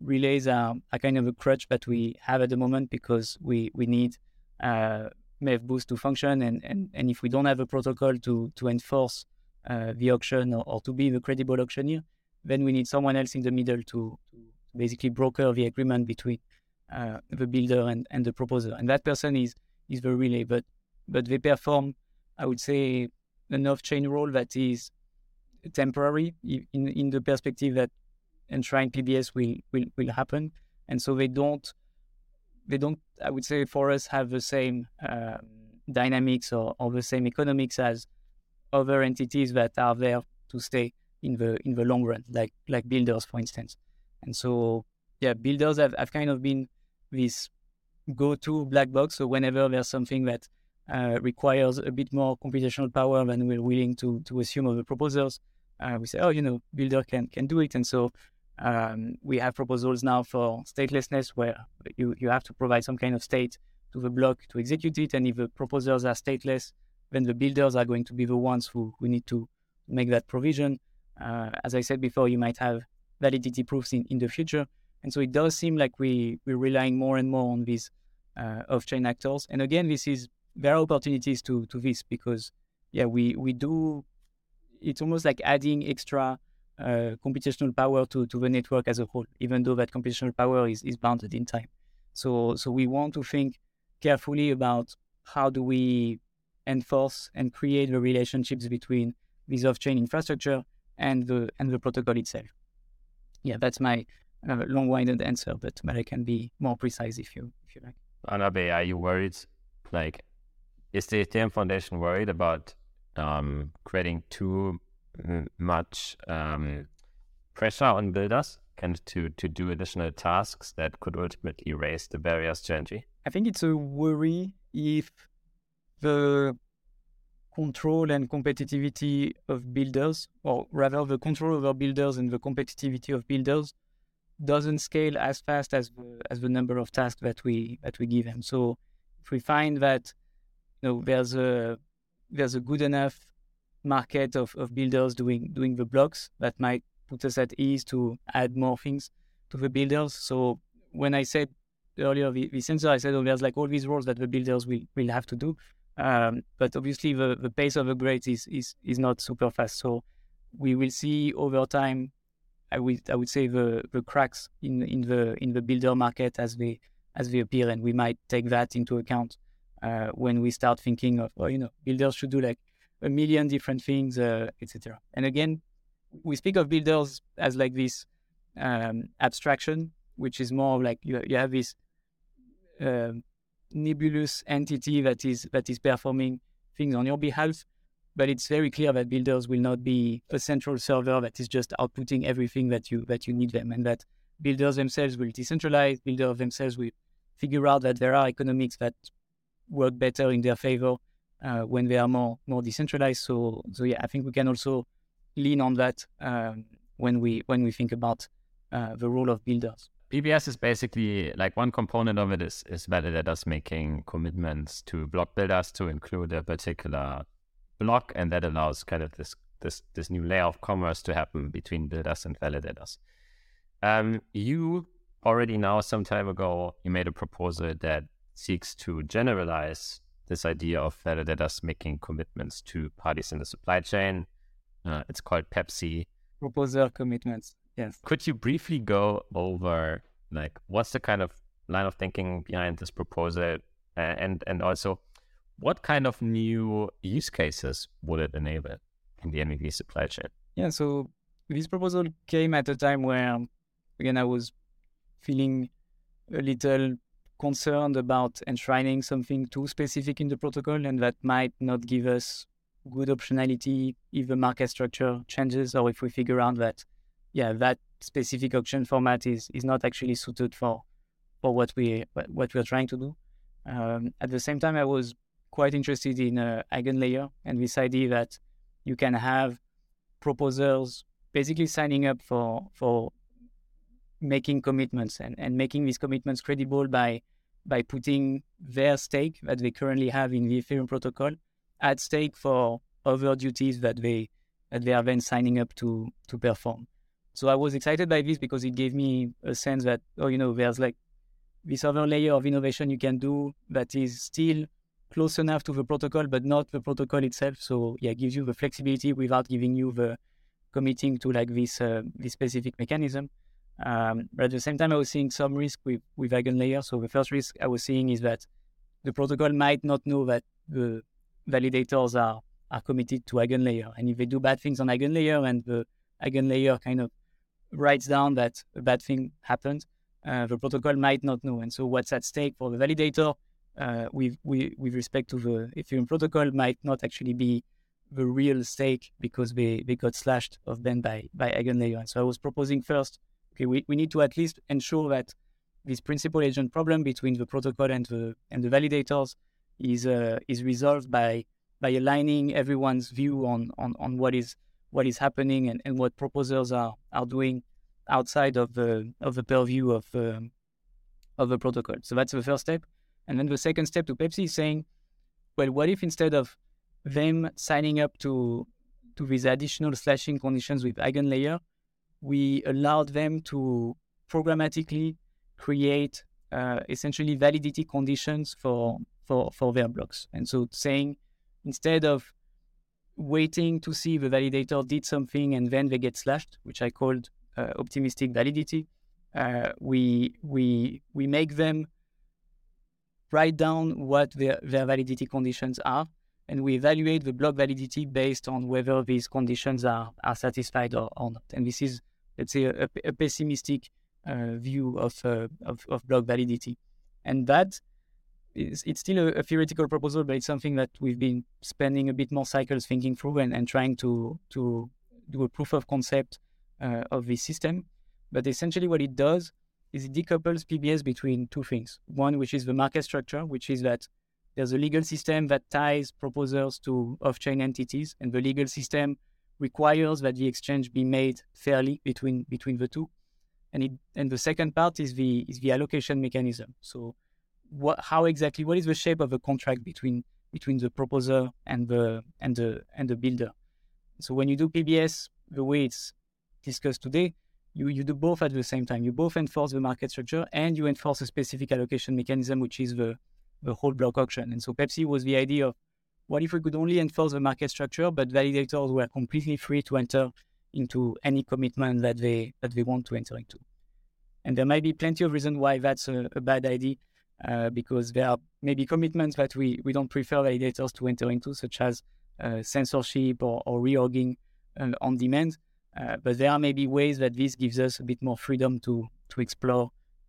relays are, are kind of a crutch that we have at the moment because we, we need uh, M E V Boost to function. And, and, and if we don't have a protocol to, to enforce uh, the auction or, or to be the credible auctioneer, then we need someone else in the middle to, to basically broker the agreement between uh, the builder and, and the proposer. And that person is, is the relay. But, but they perform, I would say, an off-chain role that is temporary in, in the perspective that enshrined P B S will, will, will happen, and so they don't they don't I would say for us have the same uh, dynamics or, or the same economics as other entities that are there to stay in the in the long run, like like builders, for instance. And so yeah, builders have, have kind of been this go-to black box. So whenever there's something that uh, requires a bit more computational power than we're willing to to assume of the proposers, uh, we say, oh, you know, builder can can do it. And so Um, we have proposals now for statelessness, where you, you have to provide some kind of state to the block to execute it. And if the proposers are stateless, then the builders are going to be the ones who, who need to make that provision. Uh, as I said before, you might have validity proofs in, in the future. And so it does seem like we, we're relying more and more on these uh, off-chain actors. And again, this is there are opportunities to, to this because, yeah, we, we do, it's almost like adding extra Uh, computational power to, to the network as a whole, even though that computational power is, is bounded in time. So so we want to think carefully about how do we enforce and create the relationships between this off-chain infrastructure and the and the protocol itself. Yeah, that's my uh, long-winded answer, but, but I can be more precise if you if you like. Barnabé, are you worried? Like, is the Ethereum Foundation worried about um, creating two much um, pressure on builders and to, to do additional tasks that could ultimately raise the barriers to entry? I think it's a worry if the control and competitivity of builders, or rather the control over builders and the competitivity of builders, doesn't scale as fast as the, as the number of tasks that we that we give them. So if we find that, you know, there's a there's a good enough market of, of builders doing doing the blocks, that might put us at ease to add more things to the builders. So when I said earlier the, the sensor, I said, oh, there's like all these roles that the builders will, will have to do. Um, but obviously the, the pace of upgrades is, is is not super fast. So we will see over time, I would I would say the, the cracks in, in the in the builder market as they as they appear, and we might take that into account uh, when we start thinking of, well, you know, builders should do like a million different things, uh, et cetera. And again, we speak of builders as like this um, abstraction, which is more like you, you have this uh, nebulous entity that is that is performing things on your behalf. But it's very clear that builders will not be a central server that is just outputting everything that you that you need them, and that builders themselves will decentralize. Builders themselves will figure out that there are economics that work better in their favor uh, when they are more more decentralized. So so yeah, I think we can also lean on that um, when we when we think about uh, the role of builders. P B S is basically like one component of it is is validators making commitments to block builders to include a particular block, and that allows kind of this this this new layer of commerce to happen between builders and validators. Um, you already now some time ago you made a proposal that seeks to generalize this idea of validators making commitments to parties in the supply chain. Uh, it's called P E P C. Proposer commitments. Yes. Could you briefly go over like what's the kind of line of thinking behind this proposal, uh, and and also what kind of new use cases would it enable in the M E V supply chain? Yeah, so this proposal came at a time where, again, I was feeling a little concerned about enshrining something too specific in the protocol, and that might not give us good optionality if the market structure changes or if we figure out that, yeah, that specific auction format is, is not actually suited for for what, we, what we're trying to do. Um, at the same time, I was quite interested in uh, EigenLayer and this idea that you can have proposers basically signing up for for making commitments and, and making these commitments credible by by putting their stake that they currently have in the Ethereum protocol at stake for other duties that they that they are then signing up to to perform. So I was excited by this because it gave me a sense that, oh, you know, there's like this other layer of innovation you can do that is still close enough to the protocol, but not the protocol itself. So yeah, it gives you the flexibility without giving you the committing to like this uh, this specific mechanism. Um, but at the same time, I was seeing some risk with with EigenLayer. So the first risk I was seeing is that the protocol might not know that the validators are are committed to EigenLayer, and if they do bad things on EigenLayer and the EigenLayer kind of writes down that a bad thing happened, uh, the protocol might not know. And so what's at stake for the validator Uh, with, with with respect to the Ethereum protocol might not actually be the real stake because they, they got slashed or banned by, by EigenLayer. And so I was proposing first, okay, we, we need to at least ensure that this principal agent problem between the protocol and the and the validators is uh, is resolved by by aligning everyone's view on, on, on what is what is happening and, and what proposers are, are doing outside of the of the purview of um, of the protocol. So that's the first step. And then the second step to P E P C is saying, well, what if instead of them signing up to to these additional slashing conditions with EigenLayer, we allowed them to programmatically create uh, essentially validity conditions for, for, for their blocks. And so saying, instead of waiting to see the validator did something and then they get slashed, which I called uh, optimistic validity, uh, we we we make them write down what their, their validity conditions are, and we evaluate the block validity based on whether these conditions are, are satisfied or, or not. And this is, let's say, a, a pessimistic uh, view of, uh, of of block validity. And that is, it's still a, a theoretical proposal, but it's something that we've been spending a bit more cycles thinking through and, and trying to, to do a proof of concept uh, of this system. But essentially what it does is it decouples P B S between two things. One, which is the market structure, which is that there's a legal system that ties proposers to off-chain entities, and the legal system requires that the exchange be made fairly between between the two. And it, and the second part is the is the allocation mechanism. So, what, how exactly, what is the shape of a contract between between the proposer and the and the and the builder? So when you do P B S, the way it's discussed today, You you do both at the same time. You both enforce the market structure and you enforce a specific allocation mechanism, which is the, the whole block auction. And so P E P C was the idea of, what if we could only enforce the market structure, but validators were completely free to enter into any commitment that they that they want to enter into? And there might be plenty of reasons why that's a, a bad idea, uh, because there are maybe commitments that we, we don't prefer validators to enter into, such as uh, censorship or, or reorging uh, on demand. Uh, but there are maybe ways that this gives us a bit more freedom to to explore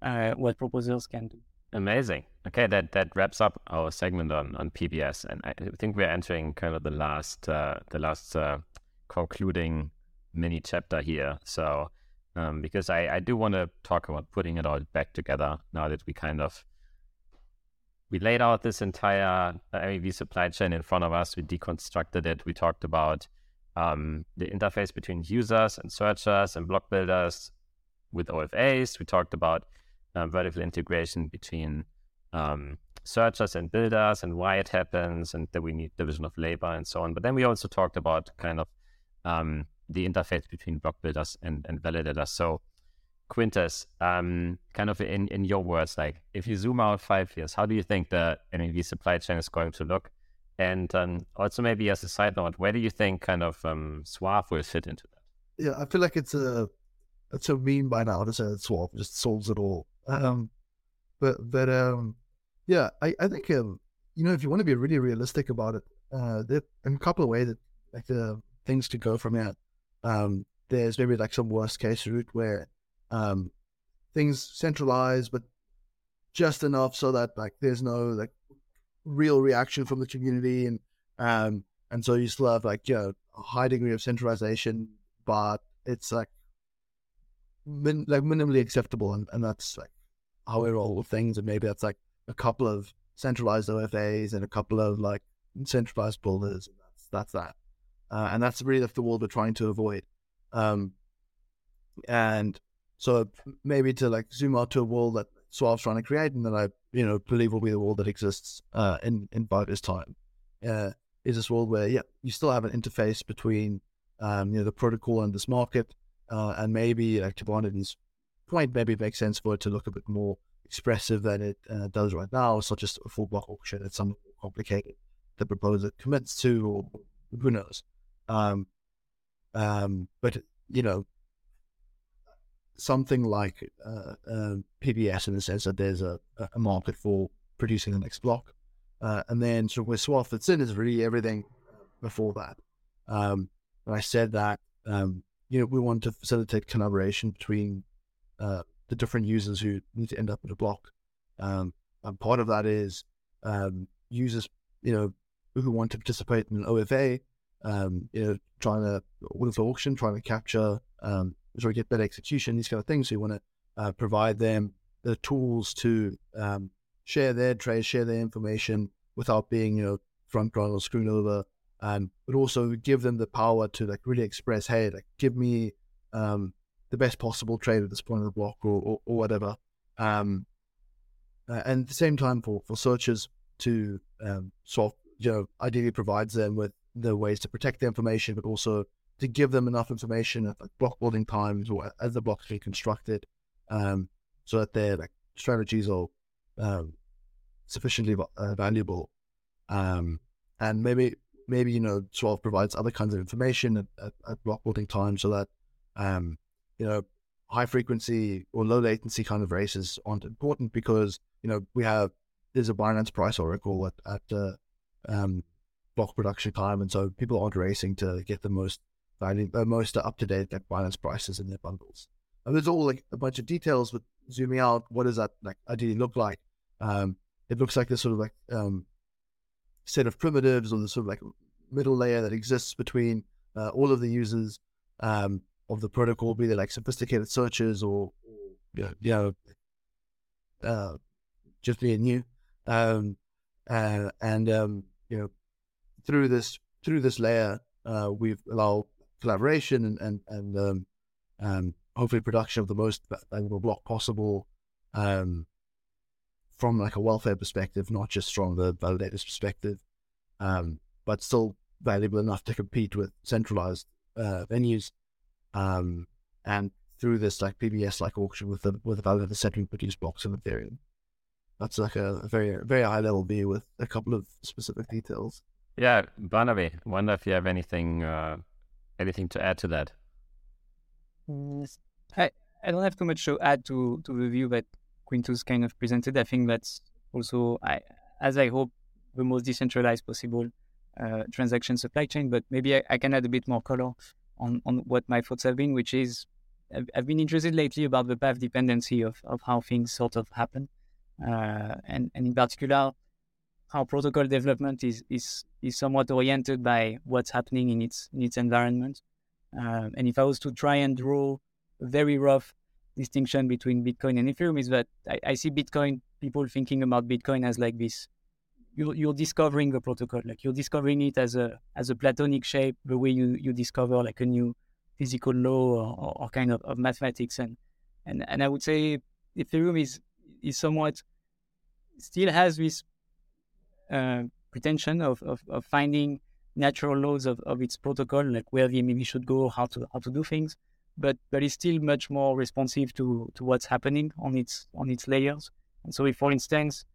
uh, what proposers can do. Amazing. Okay, that, that wraps up our segment on, on P B S, and I think we're entering kind of the last uh, the last uh, concluding mini chapter here. So um, because I, I do want to talk about putting it all back together now that we kind of we laid out this entire M E V supply chain in front of us. We deconstructed it. We talked about um, the interface between users and searchers and block builders with O F As. We talked about um, vertical integration between um, searchers and builders and why it happens and that we need division of labor and so on. But then we also talked about kind of um, the interface between block builders and, and validators. So Quintus, um, kind of in, in your words, like if you zoom out five years, how do you think the M E V supply chain is going to look? And um, also maybe as a side note, where do you think kind of um, Suave will fit into that? Yeah, I feel like it's a it's so mean by now to say that Suave just solves it all. Um, but but um, yeah, I I think um, you know if you want to be really realistic about it, uh, there in a couple of ways that like the things to go from here. Um, there's maybe like some worst case route where Um, things centralized, but just enough so that like there's no like real reaction from the community, and um, and so you still have like you know a high degree of centralization, but it's like min- like minimally acceptable, and, and that's like how we roll with things, and maybe that's like a couple of centralized O F As and a couple of like centralized builders, and that's that's that, uh, and that's really the world we're trying to avoid, um, and. So maybe to like zoom out to a world that Suave's trying to create, and that I, you know, believe will be the world that exists uh, in in five years' time, uh, is this world where yeah, you still have an interface between um, you know the protocol and this market, uh, and maybe like to Barnaby's point, maybe it makes sense for it to look a bit more expressive than it uh, does right now. It's not just a full block auction; it's something more complicated. The proposer commits to, or who knows. Um, um, but you know. Something like uh, uh, P B S in the sense that there's a, a market for producing the next block. Uh, and then so where Suave fits in is really everything before that. Um, and I said that, um, you know, we want to facilitate collaboration between uh, the different users who need to end up with a block. Um, and part of that is um, users, you know, who want to participate in an O F A, um, you know, trying to, with the auction, trying to capture, um, so we get better execution, these kind of things. So you want to uh, provide them the tools to um, share their trades, share their information without being, you know, front run or screwed over, um, but also give them the power to like really express, hey, like give me um, the best possible trade at this point of the block, or or, or whatever. Um, uh, and at the same time, for for searchers to um, sort of, you know, ideally provides them with the ways to protect their information, but also to give them enough information at like block building times or as the blocks are constructed, um, so that their like strategies are um, sufficiently uh, valuable, um, and maybe maybe you know Suave provides other kinds of information at, at, at block building time, so that um, you know high frequency or low latency kind of races aren't important, because you know we have there's a Binance price oracle at at uh, um, block production time, and so people aren't racing to get the most Value, uh, most are up-to-date like Binance prices in their bundles. And there's all like a bunch of details, but zooming out, what does that like ideally look like? Um, it looks like this sort of like um, set of primitives, or the sort of like middle layer that exists between uh, all of the users um, of the protocol, be they like sophisticated searchers or, or you know, you know uh, just me and you, um, uh, and um, you know through this through this layer uh, we've allowed collaboration and and and um, um, hopefully production of the most valuable block possible, um, from like a welfare perspective, not just from the validator's perspective, um, but still valuable enough to compete with centralized uh, venues, um, and through this like P B S like auction with the with the validator settling produced blocks in Ethereum. That's like a, a very very high level view with a couple of specific details. Yeah, Barnabé, wonder if you have anything. Uh... Anything to add to that? I, I don't have too much to add to, to the view that Quintus kind of presented. I think that's also, I, as I hope, the most decentralized possible uh, transaction supply chain. But maybe I, I can add a bit more color on, on what my thoughts have been, which is I've been interested lately about the path dependency of, of how things sort of happen, uh, and, and in particular, how protocol development is is is somewhat oriented by what's happening in its in its environment. Um, and if I was to try and draw a very rough distinction between Bitcoin and Ethereum, is that I, I see Bitcoin people thinking about Bitcoin as like this: you're, you're discovering the protocol, like you're discovering it as a as a platonic shape, the way you, you discover like a new physical law or, or kind of, of mathematics. And, and and I would say Ethereum is is somewhat still has this uh, pretension of, of of finding natural laws of, of its protocol, like where the M E V should go, how to how to do things, but but it's still much more responsive to, to what's happening on its on its layers. And so, if for instance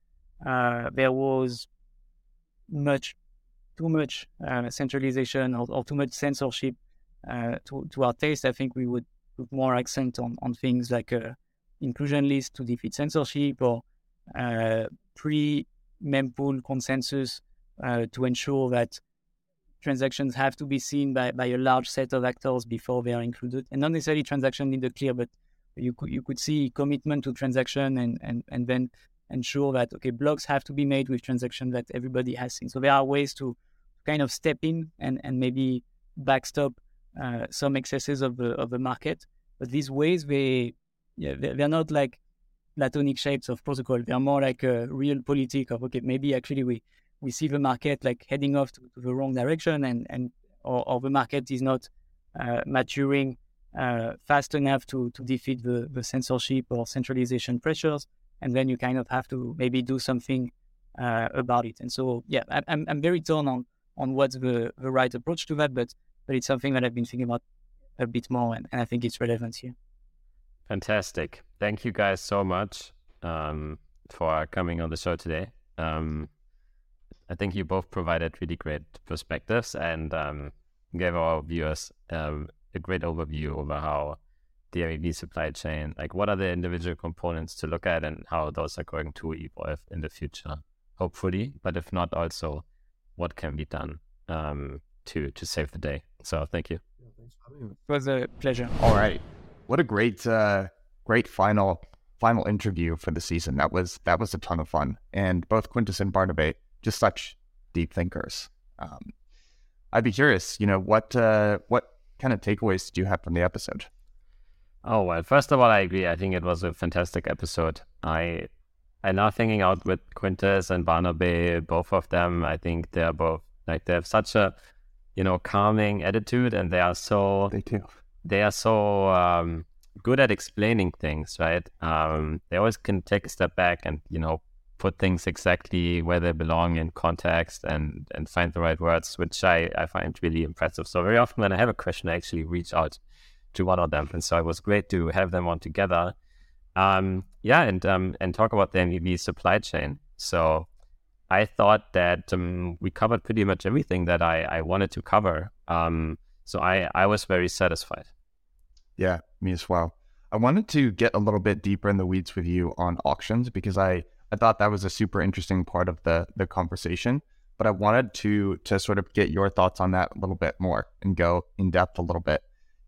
uh, there was much too much uh, centralization or, or too much censorship uh, to to our taste, I think we would put more accent on, on things like uh, inclusion list to defeat censorship, or uh, pre mempool consensus uh, to ensure that transactions have to be seen by, by a large set of actors before they are included. And not necessarily transaction in the clear, but you could, you could see commitment to transaction and, and, and then ensure that, okay, blocks have to be made with transactions that everybody has seen. So there are ways to kind of step in and, and maybe backstop uh, some excesses of the, of the market. But these ways, they, yeah, they're not like platonic shapes of protocol. They're more like a real politic of, okay, maybe actually we... we see the market like heading off to, to the wrong direction, and, and or, or the market is not uh, maturing uh, fast enough to, to defeat the, the censorship or centralization pressures, and then you kind of have to maybe do something uh, about it. And so, yeah, I, I'm I'm very torn on, on what's the, the right approach to that, but but it's something that I've been thinking about a bit more, and, and I think it's relevant here. Fantastic. Thank you guys so much um, for coming on the show today. Um, I think you both provided really great perspectives and um, gave our viewers um, a great overview over how the M E V supply chain, like what are the individual components to look at and how those are going to evolve in the future, hopefully. But if not, also what can be done um, to, to save the day. So thank you. Yeah, thanks for having me. It was a pleasure. All right. What a great, uh, great final, final interview for the season. That was, that was a ton of fun. And both Quintus and Barnabé, just such deep thinkers. Um, I'd be curious, you know, what uh, what kind of takeaways did you have from the episode? Oh, well, first of all, I agree. I think it was a fantastic episode. I I love hanging out with Quintus and Barnabé, both of them. I think they're both, like, they have such a, you know, calming attitude, and they are so... They do. They are so um, good at explaining things, right? Um, they always can take a step back and, you know, put things exactly where they belong in context and, and find the right words, which I, I find really impressive. So very often when I have a question, I actually reach out to one of them. And so it was great to have them on together. Um, yeah, and um, and talk about the M E V supply chain. So I thought that um, we covered pretty much everything that I, I wanted to cover. Um, so I, I was very satisfied. Yeah, me as well. I wanted to get a little bit deeper in the weeds with you on auctions, because I... I thought that was a super interesting part of the the conversation, but I wanted to to sort of get your thoughts on that a little bit more and go in depth a little bit.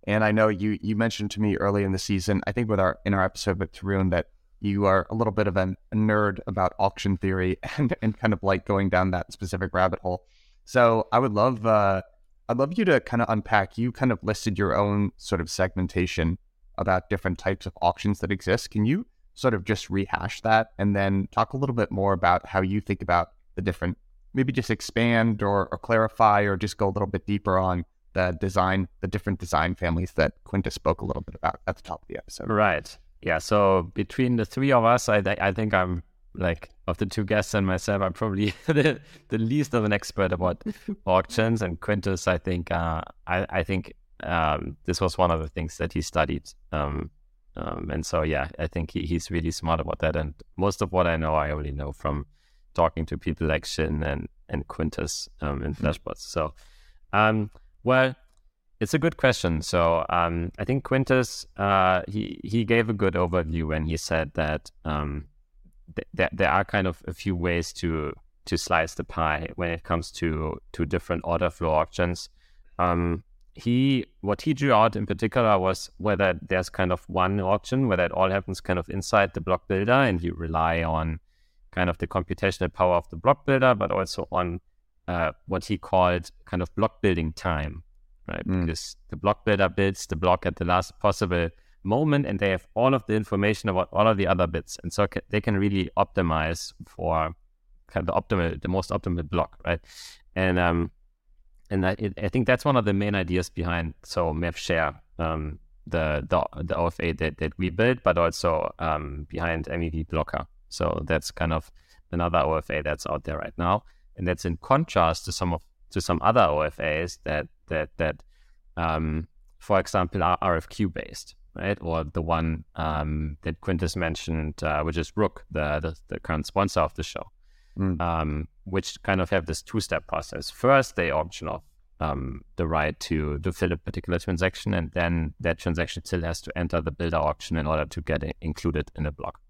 And I know you you mentioned to me early in the season, I think with our in our episode with Tarun, that you are a little bit of an, a nerd about auction theory and, and kind of like going down that specific rabbit hole. So I would love uh, I'd love you to kind of unpack. You kind of listed your own sort of segmentation about different types of auctions that exist. Can you sort of just rehash that and then talk a little bit more about how you think about the different, maybe just expand or, or clarify or just go a little bit deeper on the design, the different design families that Quintus spoke a little bit about at the top of the episode. Right. Yeah. So between the three of us, I, I think I'm like, of the two guests and myself, I'm probably the, the least of an expert about auctions, and Quintus, I think, uh, I, I think um, this was one of the things that he studied. Um, Um, and so, yeah, I think he, he's really smart about that. And most of what I know, I already know from talking to people like Shin and, and Quintus um, in Flashbots. Mm-hmm. So, um, well, it's a good question. So um, I think Quintus, uh, he, he gave a good overview, and he said that um, th- th- there are kind of a few ways to to slice the pie when it comes to, to different order flow auctions. Um, he what he drew out in particular was whether there's kind of one auction, whether it all happens kind of inside the block builder and you rely on kind of the computational power of the block builder, but also on uh, what he called kind of block building time, right? Mm. Because the block builder builds the block at the last possible moment and they have all of the information about all of the other bits. And so ca- they can really optimize for kind of the optimal, the most optimal block, right? And um, and I, I think that's one of the main ideas behind so M E V-Share, um, the, the the O F A that, that we built, but also um, behind M E V Blocker. So that's kind of another O F A that's out there right now, and that's in contrast to some of to some other O F As that that that, um, for example, are R F Q based, right? Or the one um, that Quintus mentioned, uh, which is Rook, the, the the current sponsor of the show. Mm. Um, which kind of have this two-step process. First, they auction off um, the right to, to fill a particular transaction, and then that transaction still has to enter the builder auction in order to get it included in a block.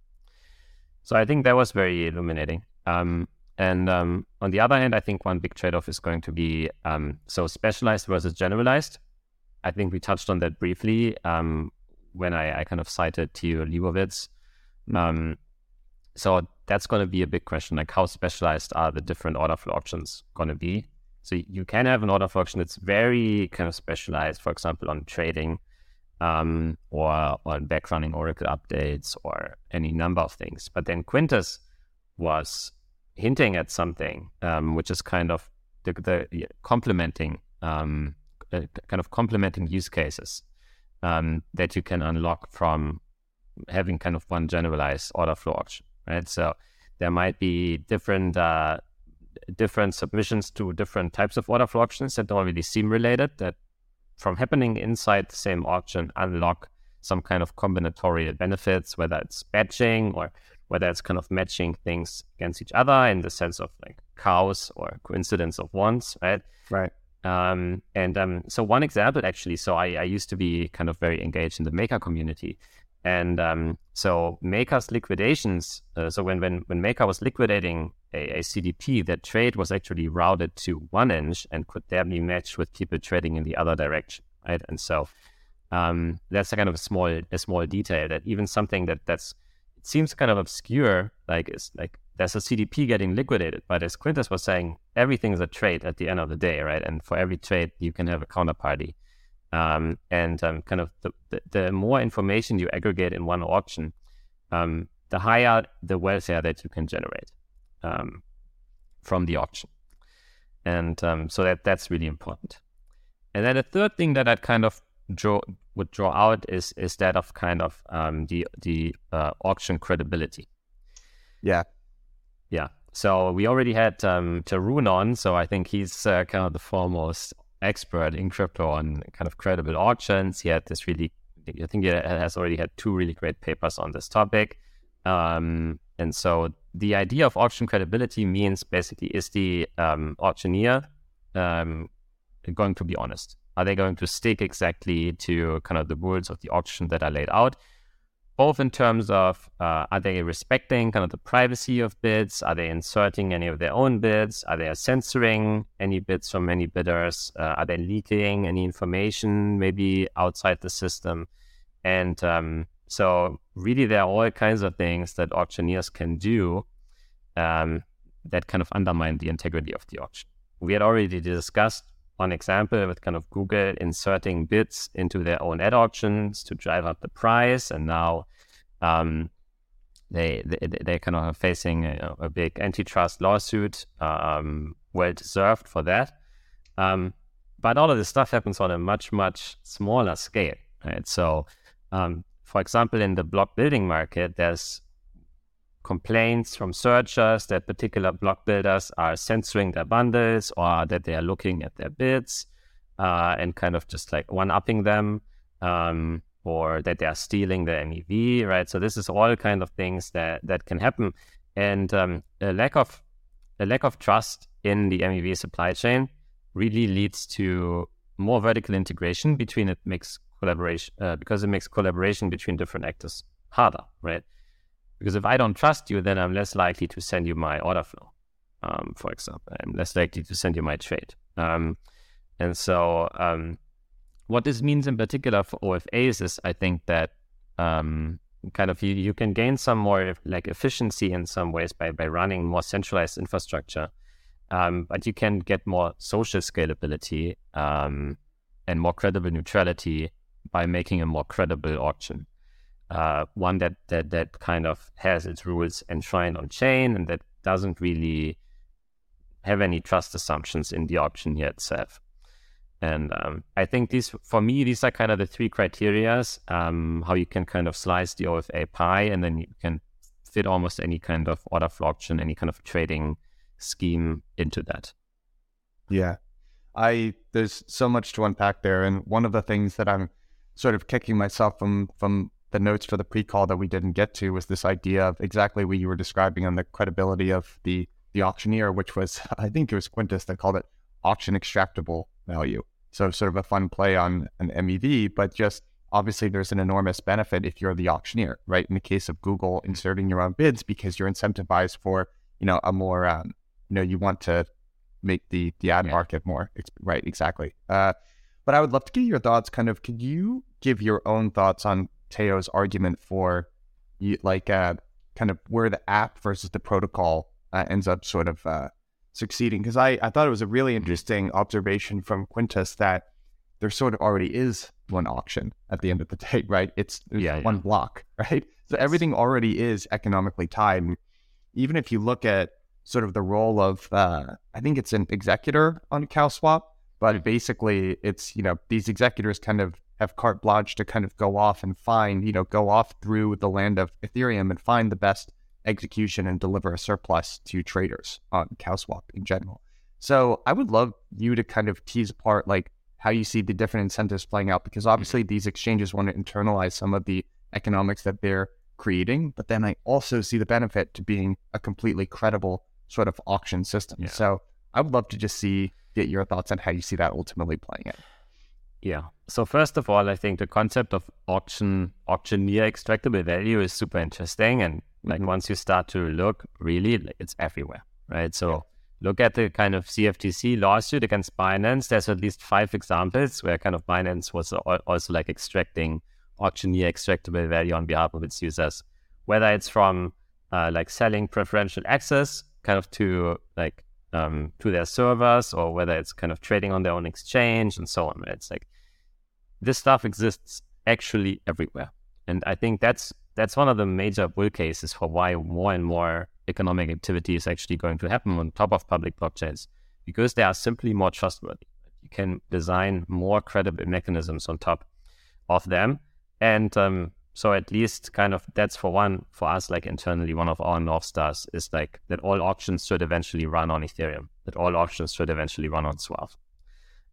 So I think that was very illuminating. Um, and um, on the other hand, I think one big trade-off is going to be um, so specialized versus generalized. I think we touched on that briefly um, when I, I kind of cited Theo Leibowitz. Mm. Um, so that's going to be a big question, like how specialized are the different order flow options going to be? So you can have an order flow option that's very kind of specialized, for example, on trading um, or on back-running Oracle updates or any number of things. But then Quintus was hinting at something, um, which is kind of the, the complementing, um, uh, kind of complementing use cases um, that you can unlock from having kind of one generalized order flow option. Right, so there might be different uh, different submissions to different types of order flow options that don't really seem related, that from happening inside the same auction unlock some kind of combinatorial benefits, whether it's batching or whether it's kind of matching things against each other in the sense of like cows or coincidence of ones, right? Right. Um, and um, so one example actually, so I, I used to be kind of very engaged in the Maker community. And um, so Maker's liquidations, uh, so when, when, when Maker was liquidating a, a C D P, that trade was actually routed to one inch and could then be matched with people trading in the other direction, right? And so um, that's a kind of a small a small detail that even something that that's it seems kind of obscure, like it's like there's a C D P getting liquidated, but as Quintus was saying, everything's a trade at the end of the day, right? And for every trade, you can have a counterparty. Um, and um, kind of the, the, the more information you aggregate in one auction, um, the higher the welfare that you can generate um, from the auction. And um, so that that's really important. And then the third thing that I kind of draw, would draw out is is that of kind of um, the, the uh, auction credibility. Yeah. Yeah. So we already had um, Tarun on, so I think he's uh, kind of the foremost expert in crypto on kind of credible auctions. He had this really, I think he has already had two really great papers on this topic. Um, and so the idea of auction credibility means basically is the um, auctioneer um, going to be honest? Are they going to stick exactly to kind of the rules of the auction that are laid out? Both in terms of uh, are they respecting kind of the privacy of bids? Are they inserting any of their own bids? Are they censoring any bids from any bidders? Uh, are they leaking any information maybe outside the system? And um, so really there are all kinds of things that auctioneers can do um, that kind of undermine the integrity of the auction. We had already discussed one example with kind of Google inserting bids into their own ad auctions to drive up the price, and now um, they, they they kind of are facing a, a big antitrust lawsuit, um, well deserved for that. Um, but all of this stuff happens on a much much smaller scale, right? So, um, for example, in the block building market, there's complaints from searchers that particular block builders are censoring their bundles or that they are looking at their bids uh, and kind of just like one-upping them um, or that they are stealing their M E V, right? So this is all kind of things that, that can happen. And um, a lack of a lack of trust in the M E V supply chain really leads to more vertical integration between it makes collaboration uh, because it makes collaboration between different actors harder, right? Because if I don't trust you, then I'm less likely to send you my order flow, um, for example. I'm less likely to send you my trade. Um, and so um, what this means in particular for O F As is, I think that um, kind of you, you can gain some more like efficiency in some ways by, by running more centralized infrastructure, um, but you can get more social scalability um, and more credible neutrality by making a more credible auction. Uh, one that, that that kind of has its rules enshrined on chain and that doesn't really have any trust assumptions in the auction here itself. And um, I think these, for me, these are kind of the three criteria, um, how you can kind of slice the O F A pie, and then you can fit almost any kind of order flow auction, any kind of trading scheme into that. Yeah, I there's so much to unpack there. And one of the things that I'm sort of kicking myself from from the notes for the pre-call that we didn't get to was this idea of exactly what you were describing on the credibility of the the auctioneer, which was, I think it was Quintus that called it auction extractable value. So sort of a fun play on an M E V, but just obviously there's an enormous benefit if you're the auctioneer, right? In the case of Google, inserting your own bids because you're incentivized for, you know, a more, um, you know, you want to make the the ad yeah. market more, right? Exactly. Uh, but I would love to get your thoughts kind of, could you give your own thoughts on Teo's argument for like uh, kind of where the app versus the protocol uh, ends up sort of uh, succeeding. Because I, I thought it was a really interesting observation from Quintus that there sort of already is one auction at the end of the day, right? It's, it's yeah, one yeah. block, right? So everything already is economically tied. And even if you look at sort of the role of, uh, I think it's an executor on CowSwap, but basically it's, you know, these executors kind of have carte blanche to kind of go off and find, you know, go off through the land of Ethereum and find the best execution and deliver a surplus to traders on CowSwap in general. So I would love you to kind of tease apart like how you see the different incentives playing out, because obviously these exchanges want to internalize some of the economics that they're creating, but then I also see the benefit to being a completely credible sort of auction system. Yeah. So I would love to just see, get your thoughts on how you see that ultimately playing out. Yeah. So first of all, I think the concept of auction, auction near extractable value is super interesting. And like mm-hmm. once you start to look, really, it's everywhere, right? So yeah. look at the kind of C F T C lawsuit against Binance. There's at least five examples where kind of Binance was also like extracting auction near extractable value on behalf of its users, whether it's from uh, like selling preferential access kind of to like um, to their servers, or whether it's kind of trading on their own exchange and so on. Right? It's like, this stuff exists actually everywhere. And I think that's that's one of the major bull cases for why more and more economic activity is actually going to happen on top of public blockchains, because they are simply more trustworthy. You can design more credible mechanisms on top of them. And um, so at least kind of that's for one, for us, like internally, one of our North Stars is like that all auctions should eventually run on Ethereum, that all auctions should eventually run on Suave.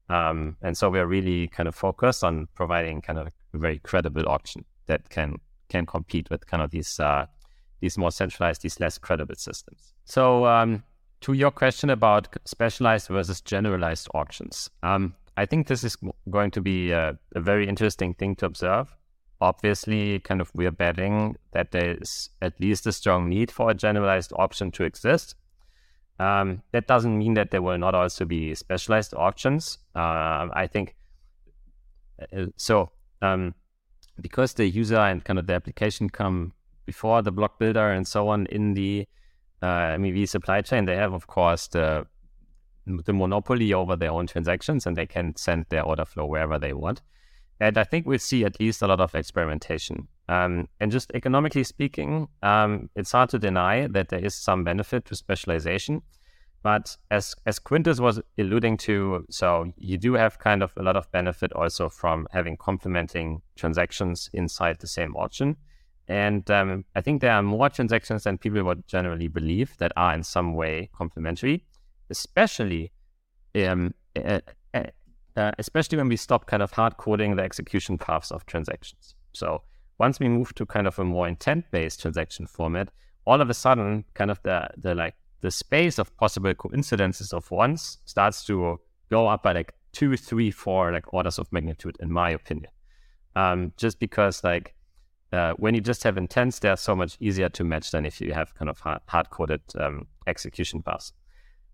Um, and so we're really kind of focused on providing kind of a very credible auction that can can compete with kind of these uh, these more centralized, these less credible systems. So um, to your question about specialized versus generalized auctions, um, I think this is going to be a, a very interesting thing to observe. Obviously, kind of we're betting that there is at least a strong need for a generalized auction to exist. Um, that doesn't mean that there will not also be specialized auctions. Uh, I think uh, so um, because the user and kind of the application come before the block builder and so on in the uh, M E V supply chain, they have, of course, the, the monopoly over their own transactions, and they can send their order flow wherever they want. And I think we'll see at least a lot of experimentation. Um, and just economically speaking, um, it's hard to deny that there is some benefit to specialization. But as as Quintus was alluding to, so you do have kind of a lot of benefit also from having complementing transactions inside the same auction. And um, I think there are more transactions than people would generally believe that are in some way complementary, especially um, uh, Uh, especially when we stop kind of hard coding the execution paths of transactions. So once we move to kind of a more intent-based transaction format, all of a sudden, kind of the the like the space of possible coincidences of ones starts to go up by like two, three, four like orders of magnitude, in my opinion. Um, just because like uh, when you just have intents, they're so much easier to match than if you have kind of hard, hard-coded um, execution paths.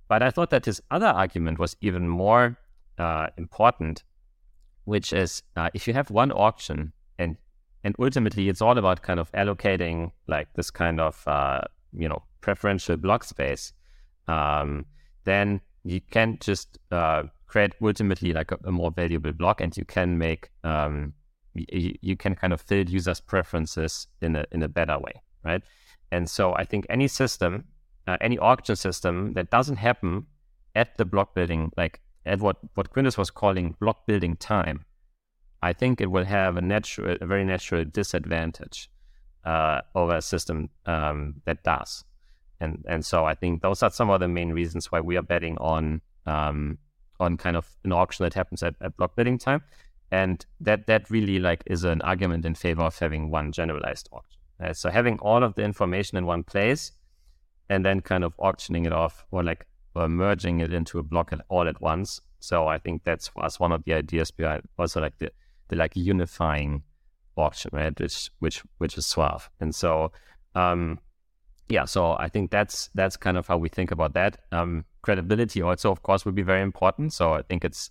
But I thought that his other argument was even more Uh, important, which is uh, if you have one auction, and and ultimately it's all about kind of allocating like this kind of uh, you know preferential block space, um, then you can just uh, create ultimately like a, a more valuable block, and you can make um, you, you can kind of fill users' preferences in a in a better way, right? And so I think any system, uh, any auction system that doesn't happen at the block building, like at what, what Quintus was calling block building time, I think it will have a natural, a very natural disadvantage uh, over a system um, that does. And and so I think those are some of the main reasons why we are betting on um, on kind of an auction that happens at, at block building time. And that, that really like is an argument in favor of having one generalized auction. Uh, so having all of the information in one place and then kind of auctioning it off or like or merging it into a block all at once. So I think that's was one of the ideas behind also like the, the like unifying auction, right? Which which which is Suave. And so um, yeah, so I think that's that's kind of how we think about that. Um, credibility also, of course, would be very important. So I think it's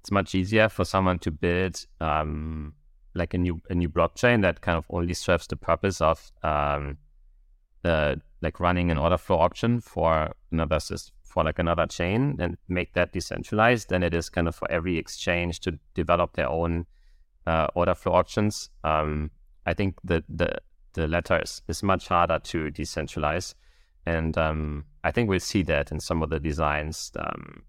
it's much easier for someone to build um, like a new a new blockchain that kind of only serves the purpose of um, the like running an order flow auction for another system, for like another chain, and make that decentralized. Then it is kind of for every exchange to develop their own uh, order flow auctions. Um, I think the the the latter is, is much harder to decentralize, and um, I think we'll see that in some of the designs um,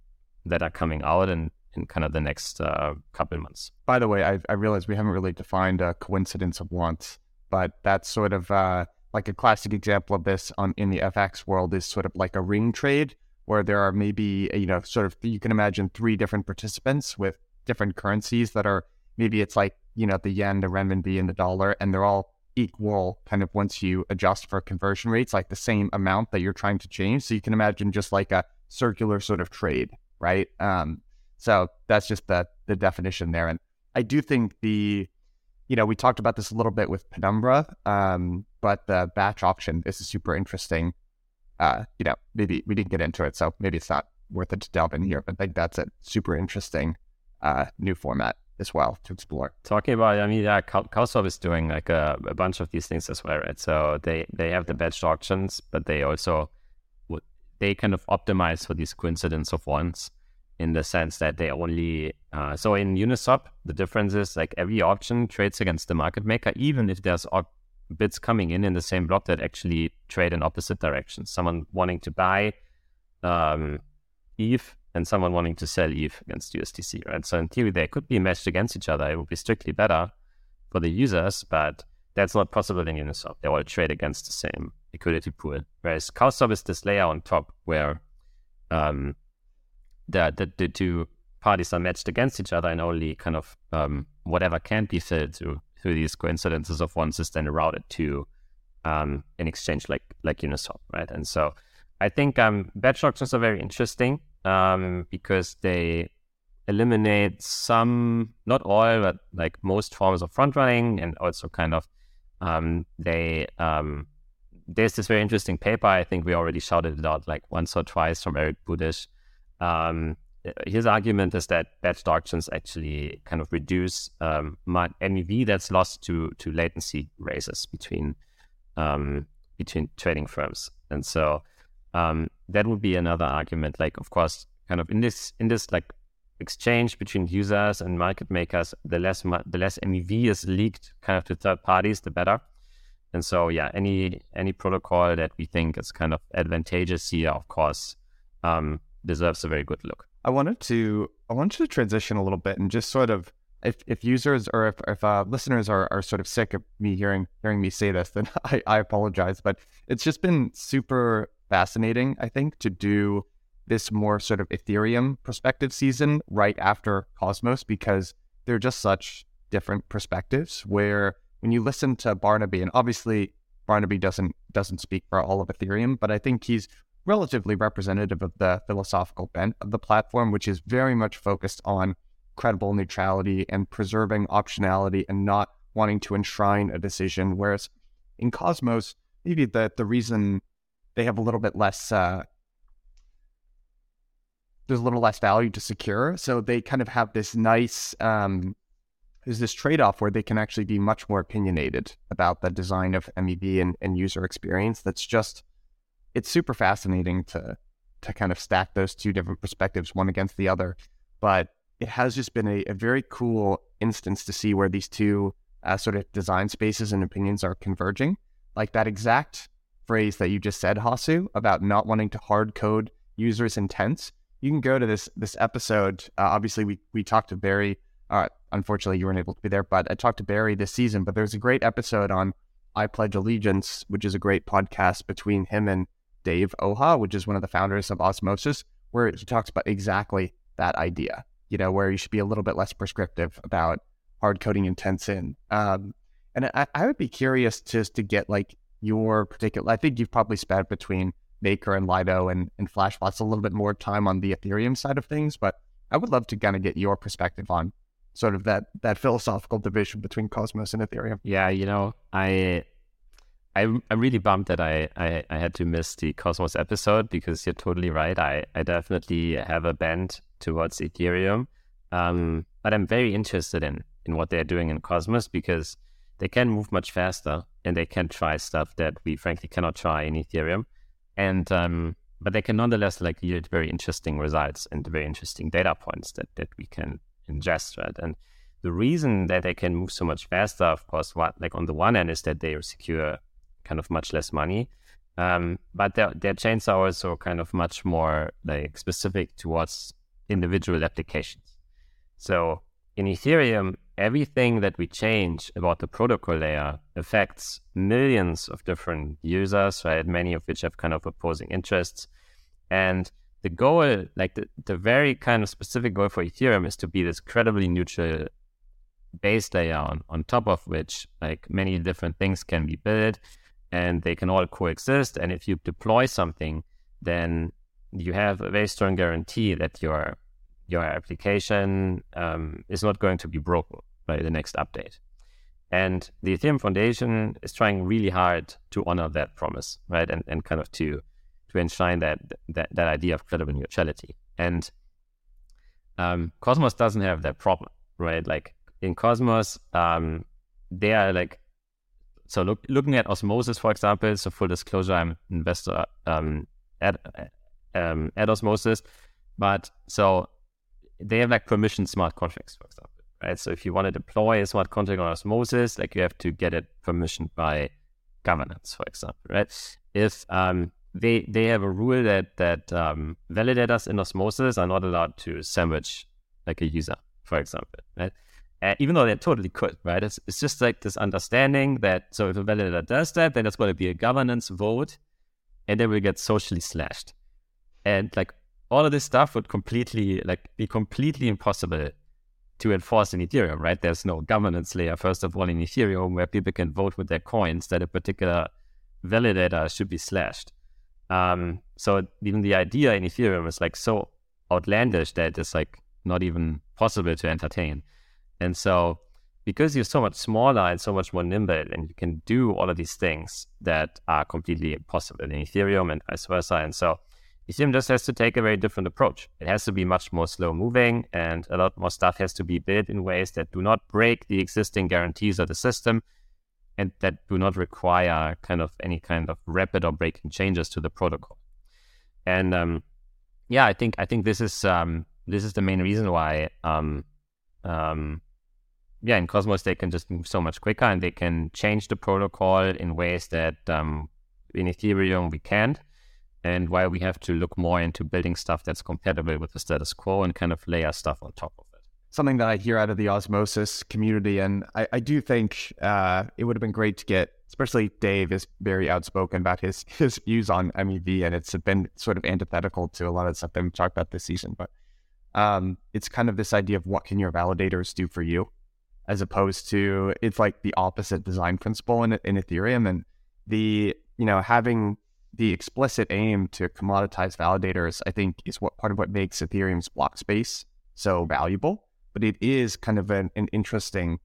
that are coming out and. In kind of the next uh, couple of months. By the way, I, I realize we haven't really defined a coincidence of wants, but that's sort of uh, like a classic example of this on in the F X world is sort of like a ring trade where there are maybe, you know, sort of, you can imagine three different participants with different currencies that are, maybe it's like, you know, the yen, the renminbi, and the dollar, and they're all equal kind of once you adjust for conversion rates, like the same amount that you're trying to change. So you can imagine just like a circular sort of trade, right? Um, So that's just the, the definition there. And I do think the, you know, we talked about this a little bit with Penumbra, um, but the batch auction is a super interesting, uh, you know, maybe we didn't get into it, so maybe it's not worth it to delve in here, but I think that's a super interesting uh, new format as well to explore. Talking about, I mean, yeah, CowSwap is doing like a, a bunch of these things as well, right? So they, they have the batch auctions, but they also, they kind of optimize for these coincidence of ones, in the sense that they only, uh, so in Uniswap, the difference is like every auction trades against the market maker, even if there's op- bids coming in in the same block that actually trade in opposite directions. Someone wanting to buy um, E T H and someone wanting to sell E T H against U S D C, right? So in theory, they could be matched against each other. It would be strictly better for the users, but that's not possible in Uniswap. They all trade against the same liquidity pool. Whereas CowSwap is this layer on top where, um, that the, the two parties are matched against each other, and only kind of um, whatever can be filled through, through these coincidences of ones is then routed to um, an exchange like like Uniswap, right? And so I think um, batch auctions are very interesting um, because they eliminate some, not all, but like most forms of front running, and also kind of um, they um, there's this very interesting paper. I think we already shouted it out like once or twice from Eric Budish. Um, his argument is that batched auctions actually kind of reduce um, M E V that's lost to to latency raises between um, between trading firms, and so um, that would be another argument. Like, of course, kind of in this in this like exchange between users and market makers, the less the less M E V is leaked kind of to third parties, the better. And so, yeah, any any protocol that we think is kind of advantageous here, of course. Um, deserves a very good look. I wanted to I wanted to transition a little bit and just sort of, if, if users or if, if uh, listeners are, are sort of sick of me hearing hearing me say this, then I, I apologize. But it's just been super fascinating, I think, to do this more sort of Ethereum perspective season right after Cosmos, because they're just such different perspectives where when you listen to Barnabé, and obviously Barnabé doesn't doesn't speak for all of Ethereum, but I think he's relatively representative of the philosophical bent of the platform, which is very much focused on credible neutrality and preserving optionality and not wanting to enshrine a decision. Whereas in Cosmos, maybe the, the reason they have a little bit less, uh, there's a little less value to secure. So they kind of have this nice um, there's this trade-off where they can actually be much more opinionated about the design of M E V and, and user experience. That's just, it's super fascinating to to kind of stack those two different perspectives, one against the other. But it has just been a, a very cool instance to see where these two uh, sort of design spaces and opinions are converging. Like that exact phrase that you just said, Hasu, about not wanting to hard code users' intents. You can go to this this episode. Uh, obviously, we we talked to Barry. Uh, unfortunately, you weren't able to be there, but I talked to Barry this season. But there's a great episode on I Pledge Allegiance, which is a great podcast between him and Dave Oha, which is one of the founders of Osmosis, where he talks about exactly that idea, you know, where you should be a little bit less prescriptive about hard coding intents in. Um, and I, I would be curious just to get like your particular, I think you've probably spent between Maker and Lido and, and Flashbots a little bit more time on the Ethereum side of things, but I would love to kind of get your perspective on sort of that, that philosophical division between Cosmos and Ethereum. Yeah, you know, I... I'm really bummed that I, I, I had to miss the Cosmos episode, because you're totally right. I, I definitely have a bent towards Ethereum, um, but I'm very interested in, in what they're doing in Cosmos, because they can move much faster and they can try stuff that we frankly cannot try in Ethereum. And um, but they can nonetheless like yield very interesting results and very interesting data points that, that we can ingest, right? And the reason that they can move so much faster, of course, what, like on the one hand is that they secure kind of much less money, um, but their, their chains are also kind of much more like specific towards individual applications. So in Ethereum, everything that we change about the protocol layer affects millions of different users, right? Many of which have kind of opposing interests. And the goal, like the, the very kind of specific goal for Ethereum, is to be this credibly neutral base layer on, on top of which like many different things can be built, and they can all coexist. And if you deploy something, then you have a very strong guarantee that your your application um, is not going to be broken by the next update. And the Ethereum Foundation is trying really hard to honor that promise, right? And and kind of to to enshrine that that, that idea of credible neutrality. And um, Cosmos doesn't have that problem, right? Like in Cosmos, um, they are like, so look, looking at Osmosis, for example, so full disclosure, I'm an investor um, at um, at Osmosis, but so they have like permission smart contracts, for example, right? So if you want to deploy a smart contract on Osmosis, like you have to get it permissioned by governance, for example, right? If um, they they have a rule that that um, validators in Osmosis are not allowed to sandwich like a user, for example, right? Uh, even though they totally could, right? It's, it's just like this understanding that, so if a validator does that, then it's going to be a governance vote, and then we get socially slashed. And like all of this stuff would completely, like, be completely impossible to enforce in Ethereum, right? There's no governance layer, first of all, in Ethereum, where people can vote with their coins that a particular validator should be slashed. Um, so even the idea in Ethereum is like so outlandish that it's like not even possible to entertain. And so because you're so much smaller and so much more nimble, and you can do all of these things that are completely impossible in Ethereum and vice versa. And so Ethereum just has to take a very different approach. It has to be much more slow moving, and a lot more stuff has to be built in ways that do not break the existing guarantees of the system and that do not require kind of any kind of rapid or breaking changes to the protocol. And um, yeah, I think I think this is um, this is the main reason why um, um, yeah, in Cosmos, they can just move so much quicker, and they can change the protocol in ways that um, in Ethereum we can't, and why we have to look more into building stuff that's compatible with the status quo and kind of layer stuff on top of it. Something that I hear out of the Osmosis community, and I, I do think uh, it would have been great to get, especially Dave is very outspoken about his, his views on M E V, and it's been sort of antithetical to a lot of the stuff that we talked about this season, but um, it's kind of this idea of what can your validators do for you, as opposed to, it's like the opposite design principle in, in Ethereum. And the, you know, having the explicit aim to commoditize validators, I think, is what part of what makes Ethereum's block space so valuable. But it is kind of an, an interesting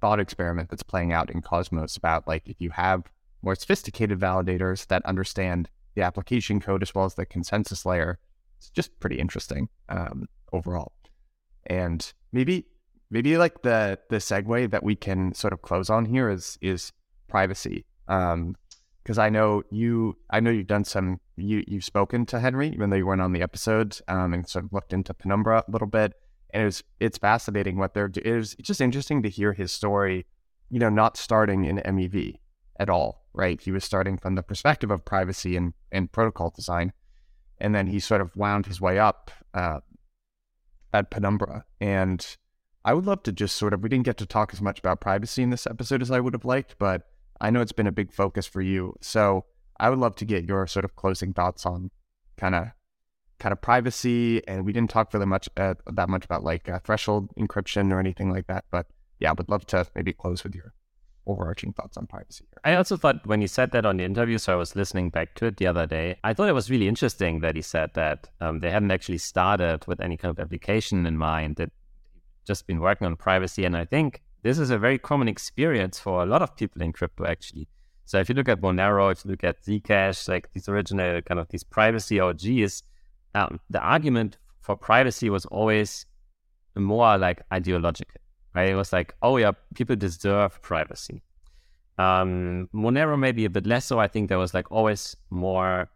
thought experiment that's playing out in Cosmos about, like, if you have more sophisticated validators that understand the application code as well as the consensus layer, it's just pretty interesting um, overall. And maybe Maybe like the the segue that we can sort of close on here is is privacy, um, because I know you I know you've done some you you've spoken to Henri, even though you weren't on the episode, um, and sort of looked into Penumbra a little bit, and it was it's fascinating what they're doing. It was it's just interesting to hear his story, you know, not starting in M E V at all, right? He was starting from the perspective of privacy and and protocol design, and then he sort of wound his way up uh, at Penumbra. And I would love to just sort of, we didn't get to talk as much about privacy in this episode as I would have liked, but I know it's been a big focus for you. So I would love to get your sort of closing thoughts on kind of kind of privacy. And we didn't talk really much uh, that much about like uh, threshold encryption or anything like that. But yeah, I would love to maybe close with your overarching thoughts on privacy here. I also thought when you said that on the interview, so I was listening back to it the other day, I thought it was really interesting that he said that um, they hadn't actually started with any kind of application in mind, that just been working on privacy. And I think this is a very common experience for a lot of people in crypto, actually. So if you look at Monero, if you look at Zcash, like these original kind of these privacy O Gs, um, the argument for privacy was always more like ideological, right? It was like, oh yeah, people deserve privacy. Um, Monero maybe a bit less so. I think there was like always more,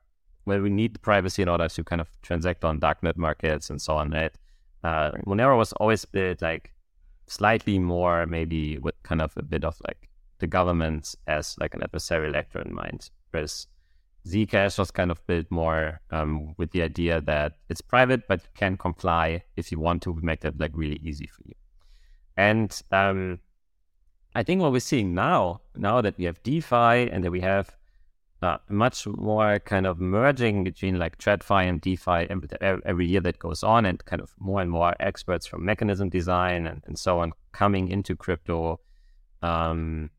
well, we need privacy in order to kind of transact on darknet markets and so on, right? Uh, Monero was always built like slightly more, maybe with kind of a bit of like the government as like an adversarial actor in mind. Whereas Zcash was kind of built more um, with the idea that it's private, but you can comply if you want to. We make that like really easy for you. And um, I think what we're seeing now, now that we have DeFi and that we have Uh, much more kind of merging between like TradFi and DeFi every, every year that goes on, and kind of more and more experts from mechanism design and, and so on coming into crypto. Um,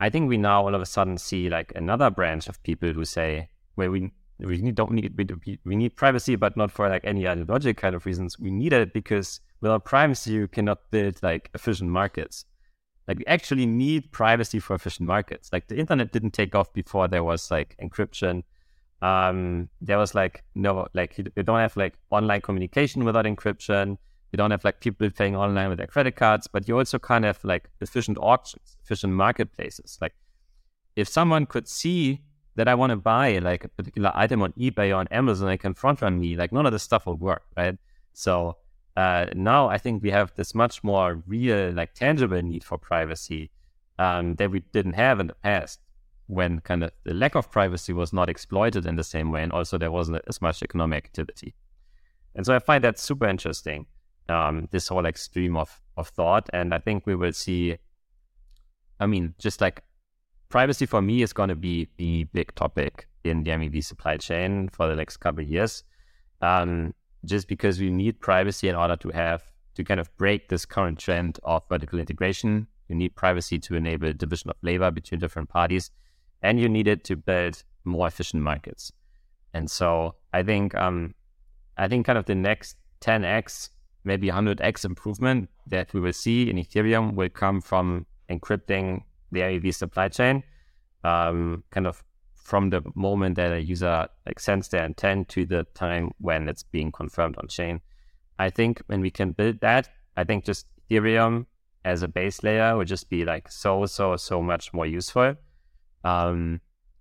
I think we now all of a sudden see like another branch of people who say, well, we we need, don't need we, we need privacy, but not for like any ideological kind of reasons. We need it because without privacy, you cannot build like efficient markets. Like we actually need privacy for efficient markets. Like the internet didn't take off before there was like encryption. Um, there was like, no, like you, you don't have like online communication without encryption. You don't have like people paying online with their credit cards, but you also can't have like efficient auctions, efficient marketplaces. Like if someone could see that I want to buy like a particular item on eBay or on Amazon, they can front run me, like none of this stuff will work, right? So Uh, now I think we have this much more real, like tangible need for privacy um, that we didn't have in the past, when kind of the lack of privacy was not exploited in the same way, and also there wasn't as much economic activity. And so I find that super interesting, um, this whole like stream of, of thought. And I think we will see, I mean, just like privacy for me is going to be the big topic in the M E V supply chain for the next couple of years. Um, just because we need privacy in order to have, to kind of break this current trend of vertical integration. You need privacy to enable division of labor between different parties, and you need it to build more efficient markets. And so I think, um, I think kind of the next ten x, maybe one hundred x improvement that we will see in Ethereum will come from encrypting the M E V supply chain, um, kind of from the moment that a user like sends their intent to the time when it's being confirmed on chain. I think when we can build that, I think just Ethereum as a base layer would just be like so, so, so much more useful um,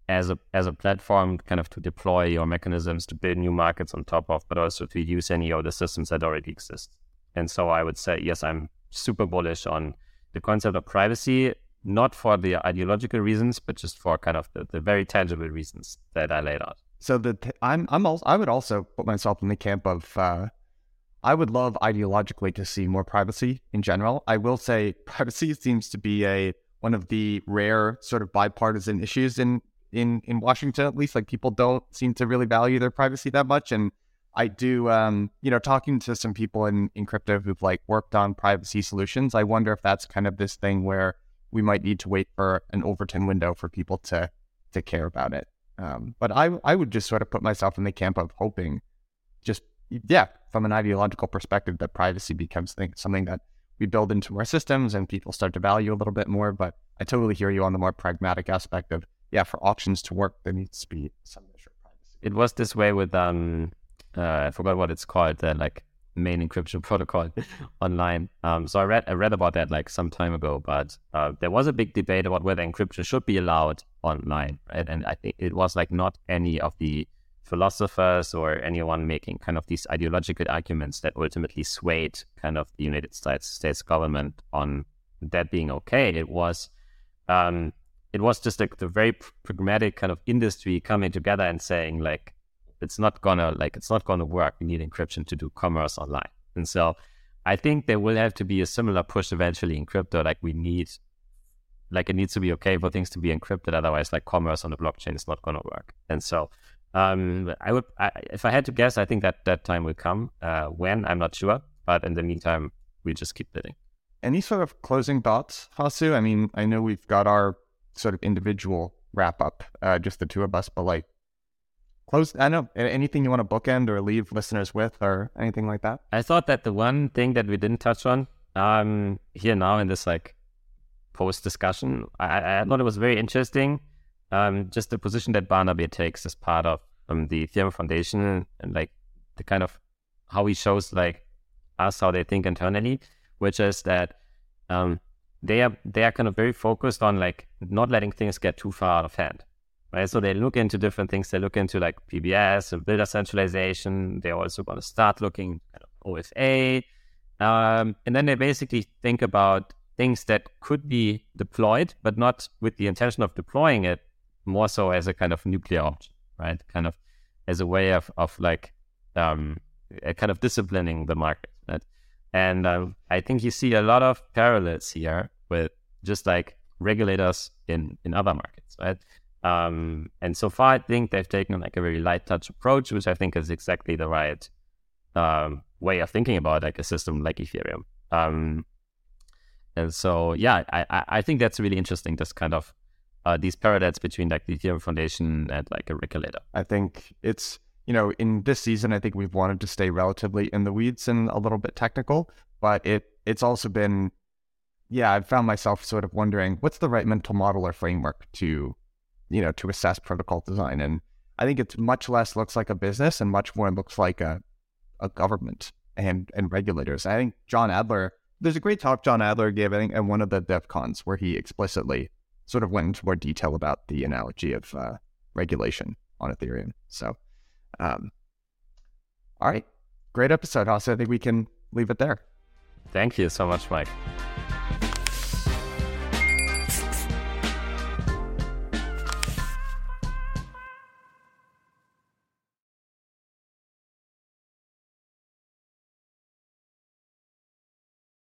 as a as a platform kind of to deploy your mechanisms to build new markets on top of, but also to use any of the systems that already exist. And so I would say, yes, I'm super bullish on the concept of privacy, not for the ideological reasons, but just for kind of the, the very tangible reasons that I laid out. So that I'm, I'm also, I would also put myself in the camp of, uh, I would love ideologically to see more privacy in general. I will say privacy seems to be a, one of the rare sort of bipartisan issues in, in, in Washington, at least. Like people don't seem to really value their privacy that much. And I do, um, you know, talking to some people in, in crypto who've like worked on privacy solutions, I wonder if that's kind of this thing where we might need to wait for an Overton window for people to to care about it. Um, but I I would just sort of put myself in the camp of hoping, just, yeah, from an ideological perspective, that privacy becomes thing, something that we build into our systems and people start to value a little bit more. But I totally hear you on the more pragmatic aspect of, yeah, for options to work, there needs to be some measure of privacy. It was this way with, um, uh, I forgot what it's called, uh, like main encryption protocol online. Um, so I read I read about that like some time ago, but uh, there was a big debate about whether encryption should be allowed online, right? And I think it was like not any of the philosophers or anyone making kind of these ideological arguments that ultimately swayed kind of the United States, States government on that being okay. It was um, it was just like the very pragmatic kind of industry coming together and saying like, it's not gonna like it's not gonna work. We need encryption to do commerce online. And so I think there will have to be a similar push eventually in crypto. Like we need like it needs to be okay for things to be encrypted. Otherwise, like commerce on the blockchain is not gonna work. And so um, I would I, if I had to guess, I think that that time will come. Uh, when I'm not sure, but in the meantime, we just keep building. Any sort of closing thoughts, Hasu? I mean, I know we've got our sort of individual wrap up, uh, just the two of us, but like. Close. I know anything you want to bookend or leave listeners with, or anything like that. I thought that the one thing that we didn't touch on um, here now in this like post discussion, I, I thought it was very interesting. Um, just the position that Barnabé takes as part of um, the Ethereum Foundation and like the kind of how he shows like us how they think internally, which is that um, they are they are kind of very focused on like not letting things get too far out of hand. Right, so they look into different things. They look into like P B S and builder centralization. They're also going to start looking at O F A. Um, and then they basically think about things that could be deployed, but not with the intention of deploying it, more so as a kind of nuclear option, right? Kind of as a way of, of like um, kind of disciplining the market. Right? And um, I think you see a lot of parallels here with just like regulators in, in other markets, right? Um, and so far, I think they've taken like a very light touch approach, which I think is exactly the right um, way of thinking about like a system like Ethereum. Um, and so, yeah, I, I think that's really interesting. This kind of uh, these parallels between like the Ethereum Foundation and like a regulator. I think it's, you know, in this season, I think we've wanted to stay relatively in the weeds and a little bit technical, but it it's also been, yeah, I've found myself sort of wondering what's the right mental model or framework to. You know, to assess protocol design. And I think it's much less looks like a business and much more looks like a, a government and, and regulators. I think John Adler, there's a great talk John Adler gave, I think, at one of the DevCons where he explicitly sort of went into more detail about the analogy of uh, regulation on Ethereum. So, um, all right. Great episode, Hasu. I think we can leave it there. Thank you so much, Mike.